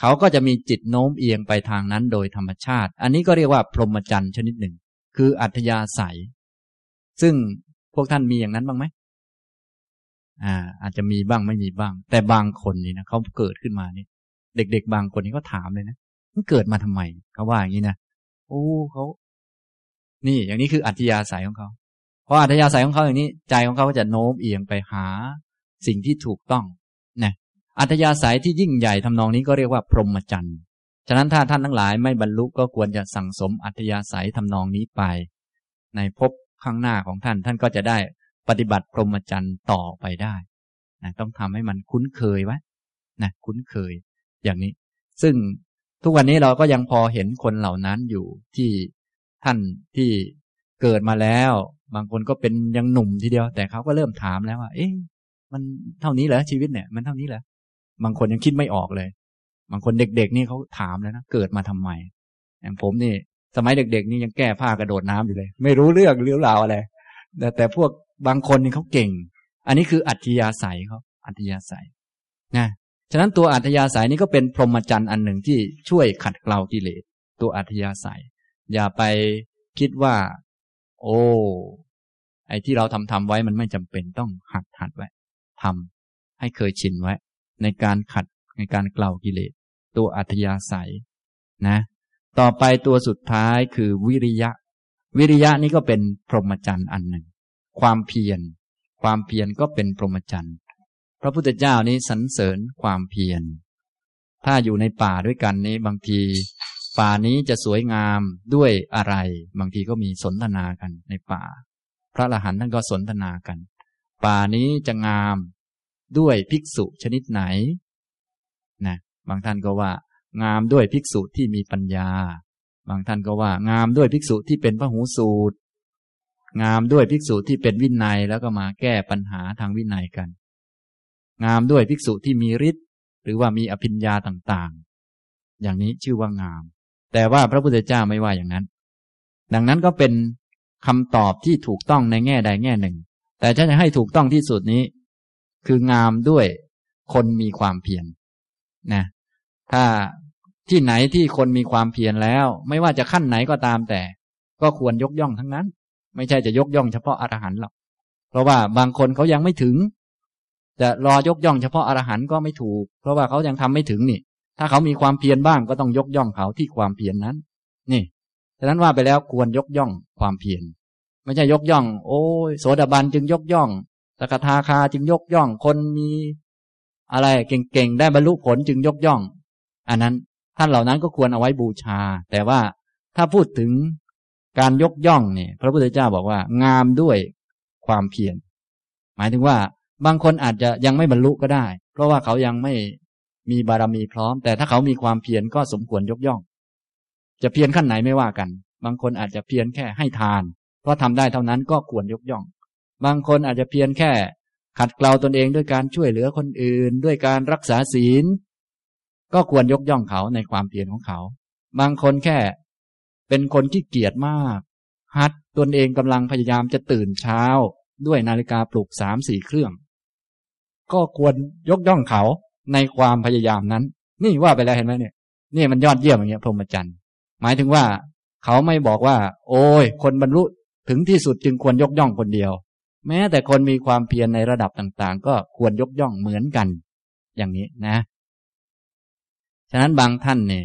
เขาก็จะมีจิตโน้มเอียงไปทางนั้นโดยธรรมชาติอันนี้ก็เรียกว่าพรหมจรรย์ชนิดหนึ่งคืออัธยาศัยซึ่งพวกท่านมีอย่างนั้นบ้างไหมอ่าอาจจะมีบ้างไม่มีบ้างแต่บางคนนี่นะเขาเกิดขึ้นมานี่เด็กๆบางคนนี่ก็ถามเลยนะมันเกิดมาทำไมเขาว่าอย่างนี้นะโอ้เขานี่อย่างนี้คืออัธยาศัยของเขาเพราะอัธยาศัยของเขาอย่างนี้ใจของเขาก็จะโน้มเอียงไปหาสิ่งที่ถูกต้องนะอัธยาศัยที่ยิ่งใหญ่ทำนองนี้ก็เรียกว่าพรหมจรรย์ฉะนั้นถ้าท่านทั้งหลายไม่บรรลุก็ควรจะสั่งสมอัธยาศัยทำนองนี้ไปในภพข้างหน้าของท่านท่านก็จะได้ปฏิบัติพรหมจรรย์ต่อไปได้นะต้องทำให้มันคุ้นเคยไว้นะคุ้นเคยอย่างนี้ซึ่งทุกวันนี้เราก็ยังพอเห็นคนเหล่านั้นอยู่ที่ท่านที่เกิดมาแล้วบางคนก็เป็นยังหนุ่มทีเดียวแต่เขาก็เริ่มถามแล้วว่าเอ๊ะมันเท่านี้เหรอชีวิตเนี่ยมันเท่านี้เหรอบางคนยังคิดไม่ออกเลยบางคนเด็กๆนี่เขาถามแล้วนะเกิดมาทำไมอย่างผมนี่สมัยเด็กๆนี่ยังแก้ผ้ากระโดดน้ำอยู่เลยไม่รู้เรื่องเลี้ยวราวอะไรแต่แต่พวกบางคนนี่เขาเก่งอันนี้คืออัธยาศัยเขาอัธยาศัยนะฉะนั้นตัวอัธยาศัยนี่ก็เป็นพรหมจรรย์อันหนึ่งที่ช่วยขัดเกลากิเลสตัวอัธยาศัยอย่าไปคิดว่าโอ้ไอ้ที่เราทำทำไว้มันไม่จำเป็นต้องหัดหัดไว้ทำให้เคยชินไว้ในการขัดในการเกลากิเลสตัวอัธยาศัยนะต่อไปตัวสุดท้ายคือวิริยะวิริยะนี่ก็เป็นพรหมจรรย์อันหนึ่งความเพียรความเพียรก็เป็นพรหมจรรย์พระพุทธเจ้านี้สรรเสริญความเพียรถ้าอยู่ในป่าด้วยกันนี้บางทีป่านี้จะสวยงามด้วยอะไรบางทีก็มีสนทนากันในป่าพระอรหันต์ท่านก็สนทนากันป่านี้จะงามด้วยภิกษุชนิดไหนนะบางท่านก็ว่างามด้วยภิกษุที่มีปัญญาบางท่านก็ว่างามด้วยภิกษุที่เป็นพหูสูตรงามด้วยภิกษุที่เป็นวินัยแล้วก็มาแก้ปัญหาทางวินัยกันงามด้วยภิกษุที่มีฤทธิ์หรือว่ามีอภิญญาต่างๆอย่างนี้ชื่อว่างามแต่ว่าพระพุทธเจ้าไม่ว่าอย่างนั้นดังนั้นก็เป็นคำตอบที่ถูกต้องในแง่ใดแง่หนึ่งแต่ถ้าจะให้ถูกต้องที่สุดนี้คืองามด้วยคนมีความเพียร นะถ้าที่ไหนที่คนมีความเพียรแล้วไม่ว่าจะขั้นไหนก็ตามแต่ก็ควรยกย่องทั้งนั้นไม่ใช่จะยกย่องเฉพาะอรหันต์หรอกเพราะว่าบางคนเขายังไม่ถึงจะรอยกย่องเฉพาะอรหันต์ก็ไม่ถูกเพราะว่าเขายังทำไม่ถึงนี่ถ้าเขามีความเพียรบ้างก็ต้องยกย่องเขาที่ความเพียร น, นั้นนี่ฉะนั้นว่าไปแล้วควรยกย่องความเพียรไม่ใช่ยกย่องโอ้ยโสดาบันจึงยกย่องสกทาคาจึงยกย่องคนมีอะไรเก่งๆได้บรรลุผลจึงยกย่องอันนั้นท่านเหล่านั้นก็ควรเอาไว้บูชาแต่ว่าถ้าพูดถึงการยกย่องนี่พระพุทธเจ้าบอกว่างามด้วยความเพียรหมายถึงว่าบางคนอาจจะยังไม่บรรลุก็ได้เพราะว่าเขายังไม่มีบารมีพร้อมแต่ถ้าเขามีความเพียรก็สมควรยกย่องจะเพียรขั้นไหนไม่ว่ากันบางคนอาจจะเพียรแค่ให้ทานเพราะทำได้เท่านั้นก็ควรยกย่องบางคนอาจจะเพียรแค่ขัดเกลาตนเองด้วยการช่วยเหลือคนอื่นด้วยการรักษาศีลก็ควรยกย่องเขาในความเพียรของเขาบางคนแค่เป็นคนขี้เกียจมากหัดตนเองกำลังพยายามจะตื่นเช้าด้วยนาฬิกาปลุก สามสี่ เครื่องก็ควรยกย่องเขาในความพยายามนั้นนี่ว่าไปแล้วเห็นไหมเนี่ยนี่มันยอดเยี่ยมอย่างเงี้ยพรหมจรรย์หมายถึงว่าเขาไม่บอกว่าโอ้ยคนบรรลุถึงที่สุดจึงควรยกย่องคนเดียวแม้แต่คนมีความเพียรในระดับต่างๆก็ควรยกย่องเหมือนกันอย่างนี้นะฉะนั้นบางท่านเนี่ย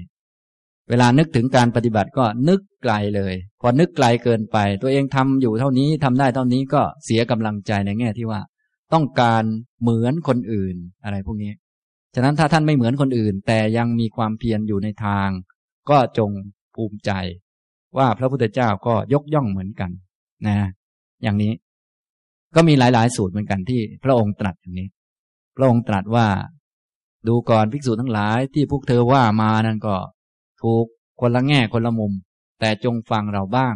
เวลานึกถึงการปฏิบัติก็นึกไกลเลยพอนึกไกลเกินไปตัวเองทำอยู่เท่านี้ทำได้เท่านี้ก็เสียกำลังใจในแง่ที่ว่าต้องการเหมือนคนอื่นอะไรพวกนี้ฉะนั้นถ้าท่านไม่เหมือนคนอื่นแต่ยังมีความเพียรอยู่ในทางก็จงภูมิใจว่าพระพุทธเจ้าก็ยกย่องเหมือนกันนะอย่างนี้ก็มีหลายๆสูตรเหมือนกันที่พระองค์ตรัสอย่างนี้พระองค์ตรัสว่าดูก่อนภิกษุทั้งหลายที่พวกเธอว่ามานั่นก็ถูกคนละแง่คนละมุมแต่จงฟังเราบ้าง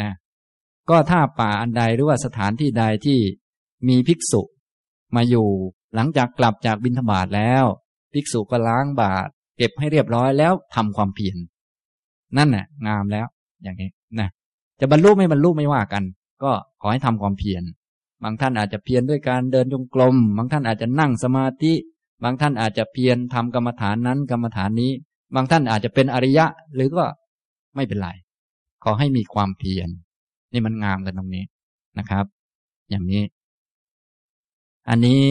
นะก็ถ้าป่าอันใดหรือว่าสถานที่ใดที่มีภิกษุมาอยู่หลังจากกลับจากบิณฑบาตแล้วภิกษุก็ล้างบาตรเก็บให้เรียบร้อยแล้วทำความเพียรนั่นน่ะงามแล้วอย่างนี้นะจะบรรลุไม่บรรลุไม่ว่ากันก็ขอให้ทำความเพียรบางท่านอาจจะเพียรด้วยการเดินจงกรมบางท่านอาจจะนั่งสมาธิบางท่านอาจจะเพียรทำกรรมฐานนั้นกรรมฐานนี้บางท่านอาจจะเป็นอริยะหรือก็ไม่เป็นไรขอให้มีความเพียรนี่มันงามกันตรงนี้นะครับอย่างนี้อันนี้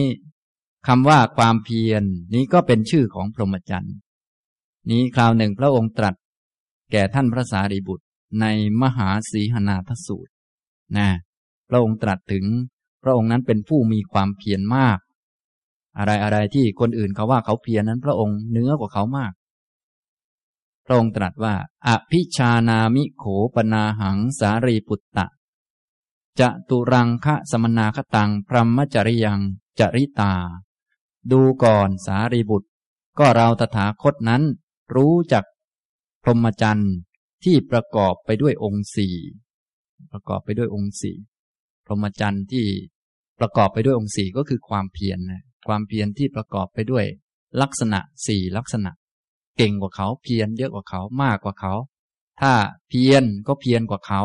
คำว่าความเพียร น, นี้ก็เป็นชื่อของพรหมจรรย์นี้คราวหนึ่งพระองค์ตรัสแก่ท่านพระสารีบุตรในมหาสีหนาทสูตรนะพระองค์ตรัสถึงพระองค์นั้นเป็นผู้มีความเพียรมากอะไรอะไรที่คนอื่นเขาว่าเขาเพียร น, นั้นพระองค์เหนือกว่าเขามากพระองค์ตรัสว่าอภิชานามิโขปนาหังสารีปุตตะจะตุรังคะสมนาคตังพรหมจริยังจริตาดูก่อนสารีบุตรก็เราตถาคตนั้นรู้จักพรหมจรรย์ที่ประกอบไปด้วยองค์สี่ประกอบไปด้วยองค์สี่พรหมจรรย์ที่ประกอบไปด้วยองค์สี่ก็คือความเพียรนะความเพียรที่ประกอบไปด้วยลักษณะสี่ลักษณะเก่งกว่าเขาเพียรเยอะกว่าเขามากกว่าเขาถ้าเพียรก็เพียรกว่าเขา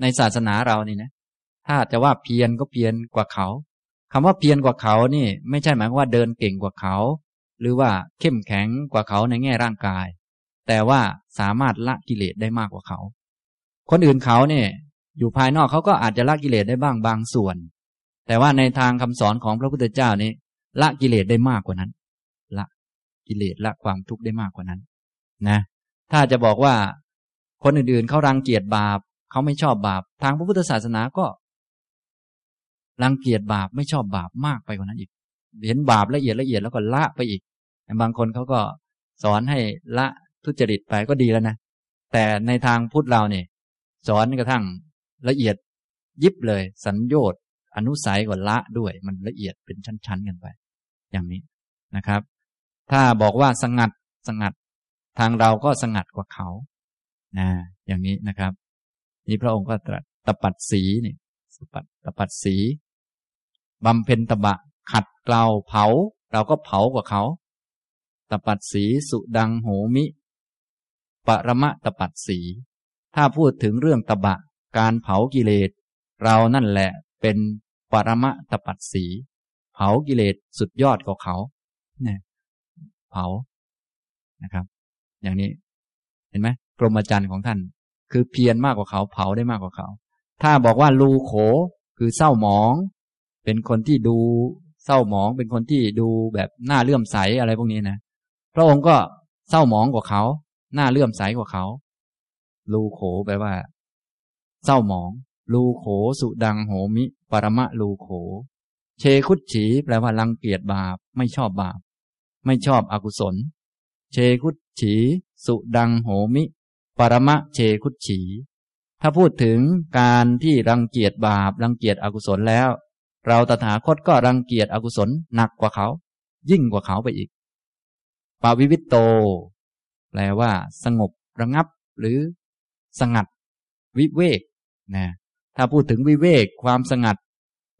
ในศาสนาเรานี่นะถ้าจะว่าเพียรก็เพียรกว่าเขาคำว่าเพียรกว่าเขานี่ไม่ใช่หมายว่าเดินเก่งกว่าเขาหรือว่าเข้มแข็งกว่าเขาในแง่ร่างกายแต่ว่าสามารถละกิเลสได้มากกว่าเขาคนอื่นเขาเนี่ยอยู่ภายนอกเขาก็อาจจะละกิเลสได้บ้างบางส่วนแต่ว่าในทางคำสอนของพระพุทธเจ้านี่ละกิเลสได้มากกว่านั้นละกิเลสละความทุกข์ได้มากกว่านั้นนะถ้าจะบอกว่าคนอื่นๆเขารังเกียจบาปเขาไม่ชอบบาปทางพระพุทธศาสนาก็รังเกียจบาปไม่ชอบบาปมากไปกว่านั้นอีกเห็นบาปละเอียดละเอียดแล้วก็ละไปอีกบางคนเขาก็สอนให้ละทุจริตไปก็ดีแล้วนะแต่ในทางพุทธเราเนี่ยสอนกระทั่งละเอียดยิบเลยสัญโยชน์อนุสัยก็ละด้วยมันละเอียดเป็นชั้นๆกันไปอย่างนี้นะครับถ้าบอกว่าสงัดสงัดทางเราก็สงัดกว่าเขานะอย่างนี้นะครับนี่พระองค์ก็ตรัสตปัสสีนี่สปัดตปัสสีบำเพ็ญตบะขัดเกลาเผาเราก็เผากว่าเขาตปัสสีสุดังโหมิปรมะตปัสสีถ้าพูดถึงเรื่องตบะการเผากิเลสเรานั่นแหละเป็นปรมะตปัสสีเผากิเลสสุดยอดกว่าเขานะเผ านะครับอย่างนี้เห็นไหมกรหมจรรย์ของท่านคือเพียรมากกว่าเขาเผาได้มากกว่าเขาถ้าบอกว่าลูโขคือเศร้าหมองเป็นคนที่ดูเศร้าหมองเป็นคนที่ดูแบบหน้าเลื่อมใสอะไรพวกนี้นะพระองค์ก็เศร้าหมองกว่าเขาหน้าเลื่อมใสกว่าเขาลูโขแปลว่าเศร้าหมองลูโขสุดังโหมิปรมะลูโขเชคุตฉีแปลว่ารังเกียจบาปไม่ชอบบาปไม่ชอบอกุศลเชคุตฉีสุดังโหมิปรมะเชคุตฉีถ้าพูดถึงการที่รังเกียจบาปรังเกียจอกุศลแล้วเราตถาคตก็รังเกียจอกุศลหนักกว่าเขายิ่งกว่าเขาไปอีกปวิวิตโตแปลว่าสงบระงับหรือสงัดวิเวกนะถ้าพูดถึงวิเวกความสงัด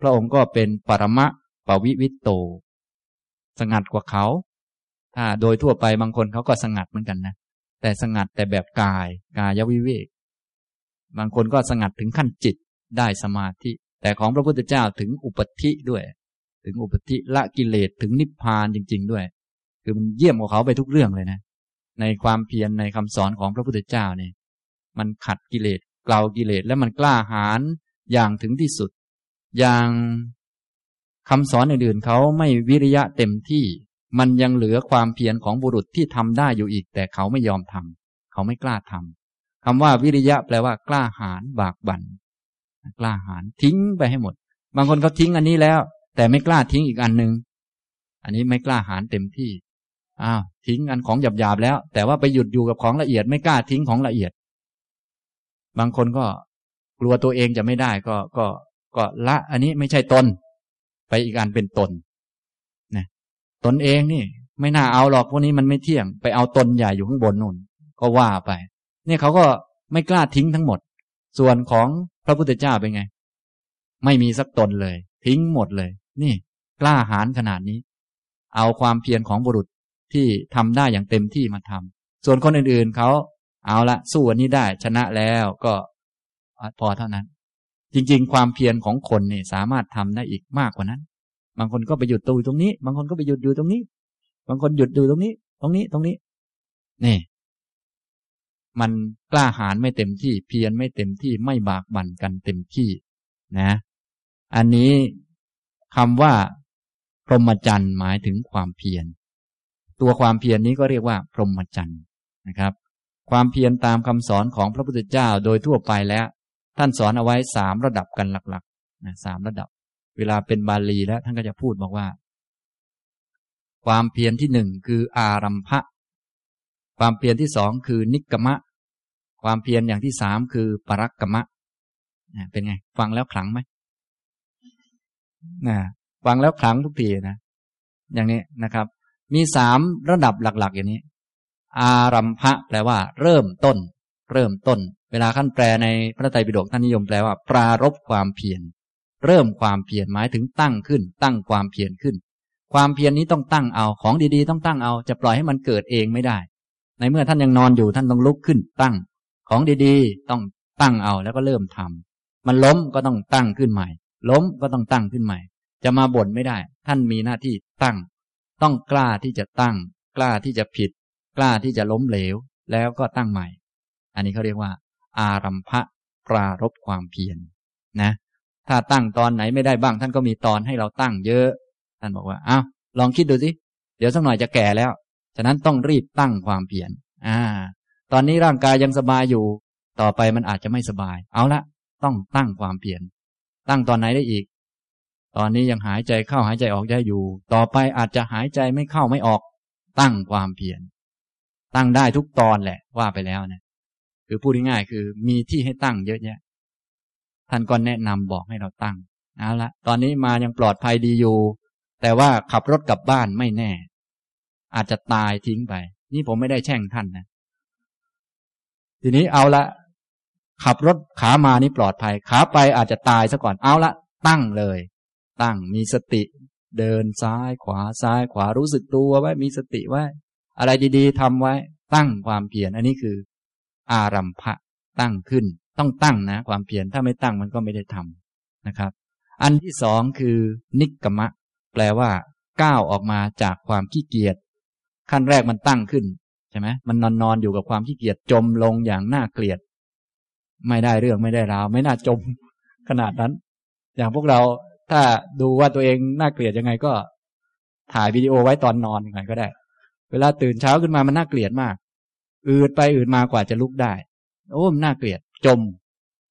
พระองค์ก็เป็นปรมะปวิวิตโตสงัดกว่าเขาถ้าโดยทั่วไปบางคนเขาก็สงัดเหมือนกันนะแต่สงัดแต่แบบกายกายวิเวกบางคนก็สงัดถึงขั้นจิตได้สมาธิแต่ของพระพุทธเจ้าถึงอุปธิด้วยถึงอุปธิละกิเลสถึงนิพพานจริงๆด้วยคือมันเยี่ยมกว่าเขาไปทุกเรื่องเลยนะในความเพียรในคำสอนของพระพุทธเจ้าเนี่ยมันขัดกิเลสเกลากิเลสและมันกล้าหาญอย่างถึงที่สุดอย่างคำสอนอื่นๆเขาไม่วิริยะเต็มที่มันยังเหลือความเพียรของบุรุษที่ทำได้อยู่อีกแต่เขาไม่ยอมทำเขาไม่กล้าทำคำว่าวิริยะแปลว่ากล้าหาญบากบั่นกล้าหาญทิ้งไปให้หมดบางคนเขาทิ้งอันนี้แล้วแต่ไม่กล้าทิ้งอีกอันนึงอันนี้ไม่กล้าหาญเต็มที่อ้าวทิ้งอันของหยาบๆแล้วแต่ว่าไปหยุดอยู่กับของละเอียดไม่กล้าทิ้งของละเอียดบางคนก็กลัวตัวเองจะไม่ได้ก็ก็ก็ละอันนี้ไม่ใช่ตนไปอีกอันเป็นตนนะตนเองนี่ไม่น่าเอาหรอกพวกนี้มันไม่เที่ยงไปเอาตนใหญ่อยู่ข้างบนนู่นก็ว่าไปเนี่ยเขาก็ไม่กล้าทิ้งทั้งหมดส่วนของพระพุทธเจ้าเป็นไงไม่มีสักตนเลยทิ้งหมดเลยนี่กล้าหาญขนาดนี้เอาความเพียรของบุรุษที่ทำได้อย่างเต็มที่มาทำส่วนคนอื่นๆเขาเอาละสู้อันนี้ได้ชนะแล้วก็พอเท่านั้นจริงๆความเพียรของคนนี่สามารถทำได้อีกมากกว่านั้นบางคนก็ไปหยุดตัวตรงนี้บางคนก็ไปหยุดอยู่ตรงนี้บางคนหยุดอยู่ตรงนี้ตรงนี้ตรงนี้นี่มันกล้าหาญไม่เต็มที่เพียรไม่เต็มที่ไม่บากบั่นกันเต็มที่นะอันนี้คำว่าพรหมจรรย์หมายถึงความเพียรตัวความเพียรนี้ก็เรียกว่าพรหมจรรย์นะครับความเพียรตามคำสอนของพระพุทธเจ้าโดยทั่วไปแล้วท่านสอนเอาไว้สามระดับกันหลักๆนะสามระดับเวลาเป็นบาลีแล้วท่านก็จะพูดบอกว่าความเพียรที่หนึ่งคืออารัมภะความเพียรที่สองคือนิกมะความเพียรอย่างที่สามคือปรักกมะนะเป็นไงฟังแล้วขลังไหมนะฟังแล้วขลังทุกทีนะอย่างนี้นะครับมีสามระดับหลักๆอย่างนี้อารัมภะแปลว่าเริ่มต้นเริ่มต้นเวลาขั้นแปลในพระไตรปิฎกท่านนิยมแปลว่าปรารภความเพียรเริ่มความเพียรหมายถึงตั้งขึ้นตั้งความเพียรขึ้นความเพียรนี้ต้องตั้งเอาของดีๆต้องตั้งเอาจะปล่อยให้มันเกิดเองไม่ได้ในเมื่อท่านยังนอนอยู่ท่านต้องลุกขึ้นตั้งของดีๆต้องตั้งเอาแล้วก็เริ่มทำมันล้มก็ต้องตั้งขึ้นใหม่ล้มก็ต้องตั้งขึ้นใหม่จะมาบ่นไม่ได้ท่านมีหน้าที่ตั้งต้องกล้าที่จะตั้งกล้าที่จะผิดกล้าที่จะล้มเหลวแล้วก็ตั้งใหม่อันนี้เขาเรียกว่าอารัมภะปรารภความเพียร น, นะถ้าตั้งตอนไหนไม่ได้บ้างท่านก็มีตอนให้เราตั้งเยอะท่านบอกว่าอ้าวลองคิดดูสิเดี๋ยวสักหน่อยจะแก่แล้วฉะนั้นต้องรีบตั้งความเพียรอ่าตอนนี้ร่างกายยังสบายอยู่ต่อไปมันอาจจะไม่สบายเอาละต้องตั้งความเพียรตั้งตอนไหนได้อีกตอนนี้ยังหายใจเข้าหายใจออกได้อยู่ต่อไปอาจจะหายใจไม่เข้าไม่ออกตั้งความเพียรตั้งได้ทุกตอนแหละว่าไปแล้วนะคือพูดง่ายๆคือมีที่ให้ตั้งเยอะแยะท่านก็แนะนำบอกให้เราตั้งเอาละตอนนี้มายังปลอดภัยดีอยู่แต่ว่าขับรถกลับบ้านไม่แน่อาจจะตายทิ้งไปนี่ผมไม่ได้แช่งท่านนะทีนี้เอาละขับรถขามานี่ปลอดภัยขาไปอาจจะตายซะก่อนเอาละตั้งเลยตั้งมีสติเดินซ้ายขวาซ้ายขวารู้สึกตัวไว้มีสติไว้อะไรดีๆทำไว้ตั้งความเพียรอันนี้คืออารัมภะตั้งขึ้นต้องตั้งนะความเพียรถ้าไม่ตั้งมันก็ไม่ได้ทำนะครับอันที่สองคือนิกกมะแปลว่าก้าวออกมาจากความขี้เกียจ ขั้นแรกมันตั้งขึ้นใช่ไหมมันนอนนอนอยู่กับความขี้เกียจจมลงอย่างน่าเกลียดไม่ได้เรื่องไม่ได้ราวไม่น่าจมขนาดนั้นอย่างพวกเราถ้าดูว่าตัวเองน่าเกลียดยังไงก็ถ่ายวิดีโอไว้ตอนนอนยังไงก็ได้เวลาตื่นเช้าขึ้นมามันน่าเกลียดมากอืดไปอืดมากว่าจะลุกได้โอ้มันน่าเกลียดจม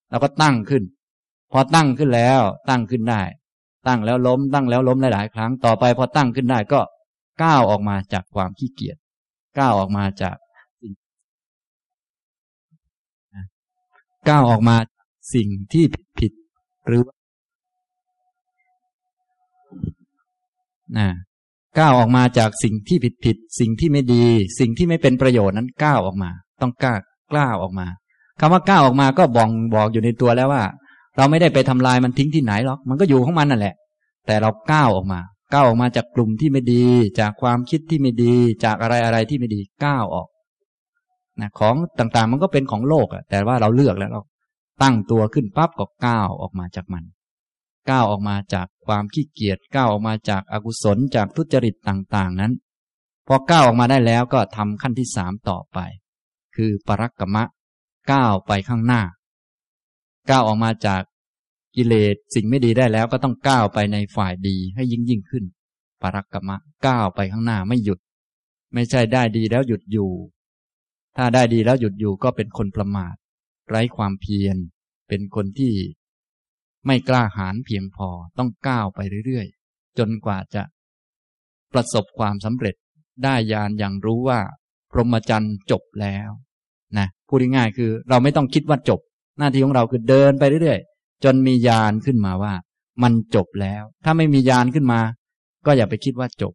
แล้วก็ตั้งขึ้นพอตั้งขึ้นแล้วตั้งขึ้นได้ตั้งแล้วล้มตั้งแล้วล้มหลายๆครั้งต่อไปพอตั้งขึ้นได้ก็ก้าวออกมาจากความขี้เกียจก้าวออกมาจากก้าวออกมาสิ่งที่ผิดหรือนะก้าวออกมาจากสิ่งที่ผิดๆสิ่งที่ไม่ดีสิ่งที่ไม่เป็นประโยชน์นั้นก้าวออกมาต้องกล้ากล้าออกมาคำว่าก้าวออกมาก็บอกบอกอยู่ในตัวแล้วว่าเราไม่ได้ไปทำลายมันทิ้งที่ไหนหรอกมันก็อยู่ของมันนั่นแหละแต่เราก้าวออกมาก้าวออกมาจากกลุ่มที่ไม่ดีจากความคิดที่ไม่ดีจากอะไรอะไรที่ไม่ดีก้าวออกนะของต่างๆมันก็เป็นของโลกอะแต่ว่าเราเลือกแล้วเราตั้งตัวขึ้นปั๊บก็ก้าวออกมาจากมันก้าวออกมาจากความขี้เกียจก้าวออกมาจากอกุศลจากทุจริตต่างๆนั้นพอก้าวออกมาได้แล้วก็ทำขั้นที่สามต่อไปคือปรักกมะก้าวไปข้างหน้าก้าวออกมาจากกิเลสสิ่งไม่ดีได้แล้วก็ต้องก้าวไปในฝ่ายดีให้ยิ่งยิ่งขึ้นปรักกมะก้าวไปข้างหน้าไม่หยุดไม่ใช่ได้ดีแล้วหยุดอยู่ถ้าได้ดีแล้วหยุดอยู่ก็เป็นคนประมาทไร้ความเพียรเป็นคนที่ไม่กล้าหาญเพียงพอต้องก้าวไปเรื่อยๆจนกว่าจะประสบความสำเร็จได้ญาณอย่างรู้ว่าพรหมจรรย์จบแล้วนะพูดง่ายๆคือเราไม่ต้องคิดว่าจบหน้าที่ของเราคือเดินไปเรื่อยๆจนมีญาณขึ้นมาว่ามันจบแล้วถ้าไม่มีญาณขึ้นมาก็อย่าไปคิดว่าจบ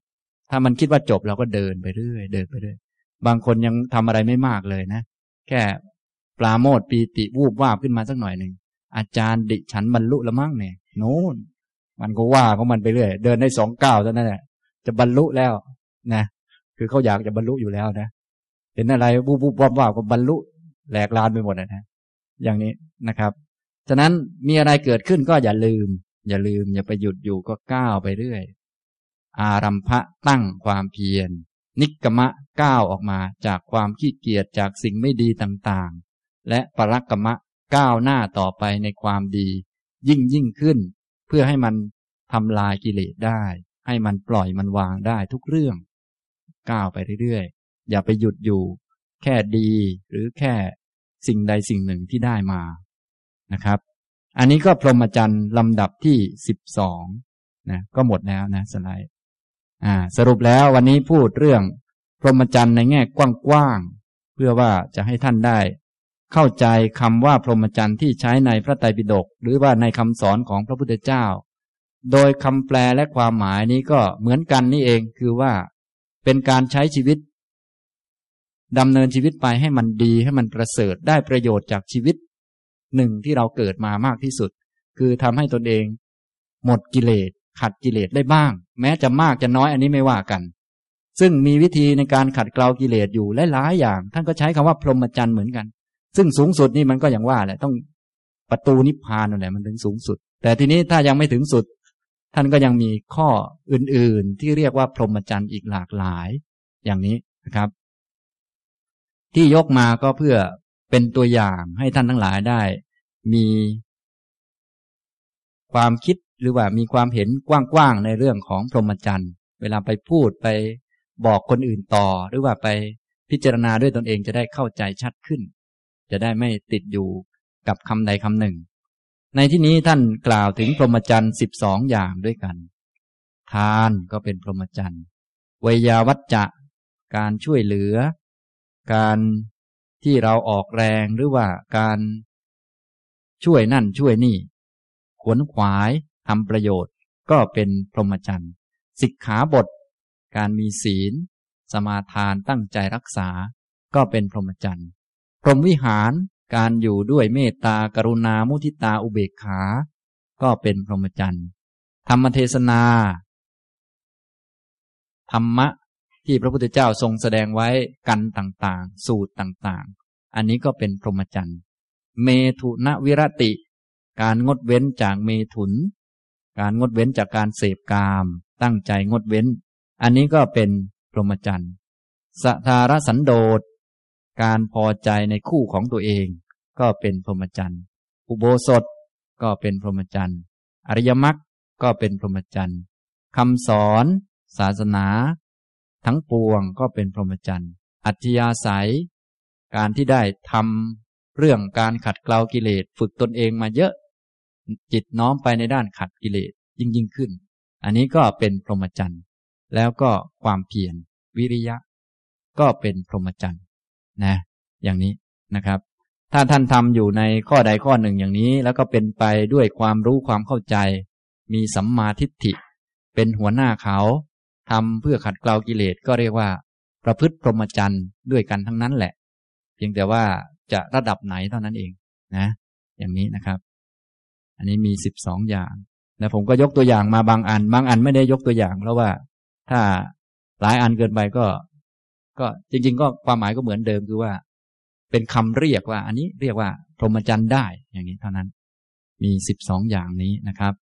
ถ้ามันคิดว่าจบเราก็เดินไปเรื่อยเดินไปเรื่อยบางคนยังทำอะไรไม่มากเลยนะแค่ปราโมทย์ปีติวูบวาบขึ้นมาสักหน่อยนึงอาจารย์ดิฉันบรรลุละมั่งเนี่ยโน่นมันก็ว่าของมันไปเรื่อยเดินได้สองก้าวเท่านั้นแหละจะบรรลุแล้วนะคือเขาอยากจะบรรลุอยู่แล้วนะเห็นอะไรวูบวูบวาบวาบก็บรรลุแหลกลานไปหมดนะอย่างนี้นะครับฉะนั้นมีอะไรเกิดขึ้นก็อย่าลืมอย่าลืมอย่าไปหยุดอยู่ก็ก้าวไปเรื่อยอารัมภะตั้งความเพียรนิกกมะก้าวออกมาจากความขี้เกียจจากสิ่งไม่ดีต่างๆและปรักกมะก้าวหน้าต่อไปในความดียิ่งยิ่งขึ้นเพื่อให้มันทำลายกิเลสได้ให้มันปล่อยมันวางได้ทุกเรื่องก้าวไปเรื่อยๆอย่าไปหยุดอยู่แค่ดีหรือแค่สิ่งใดสิ่งหนึ่งที่ได้มานะครับอันนี้ก็พรหมจรรย์ลำดับที่สิบสองนะก็หมดแล้วนะสไลด์อ่าสรุปแล้ววันนี้พูดเรื่องพรหมจรรย์ในแง่กว้างๆเพื่อว่าจะให้ท่านได้เข้าใจคำว่าพรหมจรรย์ที่ใช้ในพระไตรปิฎกหรือว่าในคำสอนของพระพุทธเจ้าโดยคำแปลและความหมายนี้ก็เหมือนกันนี่เองคือว่าเป็นการใช้ชีวิตดำเนินชีวิตไปให้มันดีให้มันประเสริฐได้ประโยชน์จากชีวิตหนึ่งที่เราเกิดมามากที่สุดคือทำให้ตนเองหมดกิเลสขัดกิเลสได้บ้างแม้จะมากจะน้อยอันนี้ไม่ว่ากันซึ่งมีวิธีในการขัดเกลากิเลสอยู่หลายๆอย่างท่านก็ใช้คำว่าพรหมจรรย์เหมือนกันซึ่งสูงสุดนี่มันก็อย่างว่าแหละต้องประตูนิพพานนั่นแหละมันถึงสูงสุดแต่ทีนี้ถ้ายังไม่ถึงสุดท่านก็ยังมีข้ออื่นๆที่เรียกว่าพรหมจรรย์อีกหลากหลายอย่างนี้นะครับที่ยกมาก็เพื่อเป็นตัวอย่างให้ท่านทั้งหลายได้มีความคิดหรือว่ามีความเห็นกว้างๆในเรื่องของพรหมจรรย์เวลาไปพูดไปบอกคนอื่นต่อหรือว่าไปพิจารณาด้วยตนเองจะได้เข้าใจชัดขึ้นจะได้ไม่ติดอยู่กับคำใดคำหนึ่งในที่นี้ท่านกล่าวถึงพรหมจรรย์สิบสองอย่างด้วยกันทานก็เป็นพรหมจรรย์วิยาวัจจะการช่วยเหลือการที่เราออกแรงหรือว่าการช่วยนั่นช่วยนี่ขวนขวายทำประโยชน์ก็เป็นพรหมจรรย์สิกขาบทการมีศีลสมาทานตั้งใจรักษาก็เป็นพรหมจรรย์พรหมวิหารการอยู่ด้วยเมตตากรุณามุทิตาอุเบกขาก็เป็นพรหมจรรย์ธรรมเทศนาธรรมะที่พระพุทธเจ้าทรงแสดงไว้กันต่างๆสูตรต่างๆอันนี้ก็เป็นพรหมจรรย์เมถุนวิรติการงดเว้นจากเมถุนการงดเว้นจากการเสพกามตั้งใจงดเว้นอันนี้ก็เป็นพรหมจรรย์ สทาระสันโดษการพอใจในคู่ของตัวเองก็เป็นพรหมจรรย์อุโบสถก็เป็นพรหมจรรย์อริยมรรคก็เป็นพรหมจรรย์คำสอนศาสนาทั้งปวงก็เป็นพรหมจรรย์อัธยาศัยการที่ได้ทำเรื่องการขัดเกลากิเลสฝึกตนเองมาเยอะจิตน้อมไปในด้านขัดกิเลสยิ่งยิ่งขึ้นอันนี้ก็เป็นพรหมจรรย์แล้วก็ความเพียรวิริยะก็เป็นพรหมจรรย์นะอย่างนี้นะครับถ้าท่านทำอยู่ในข้อใดข้อหนึ่งอย่างนี้แล้วก็เป็นไปด้วยความรู้ความเข้าใจมีสัมมาทิฏฐิเป็นหัวหน้าเขาทำเพื่อขัดเกลากิเลสก็เรียกว่าประพฤติพรหมจรรย์ด้วยกันทั้งนั้นแหละเพียงแต่ว่าจะระดับไหนเท่านั้นเองนะอย่างนี้นะครับอันนี้มีสิบสองอย่างแล้วผมก็ยกตัวอย่างมาบางอันบางอันไม่ได้ยกตัวอย่างเพราะว่าถ้าหลายอันเกินไปก็ก็จริงๆก็ความหมายก็เหมือนเดิมคือว่าเป็นคำเรียกว่าอันนี้เรียกว่าพรหมจรรย์ได้อย่างนี้เท่านั้นมีสิบสองอย่างนี้นะครับ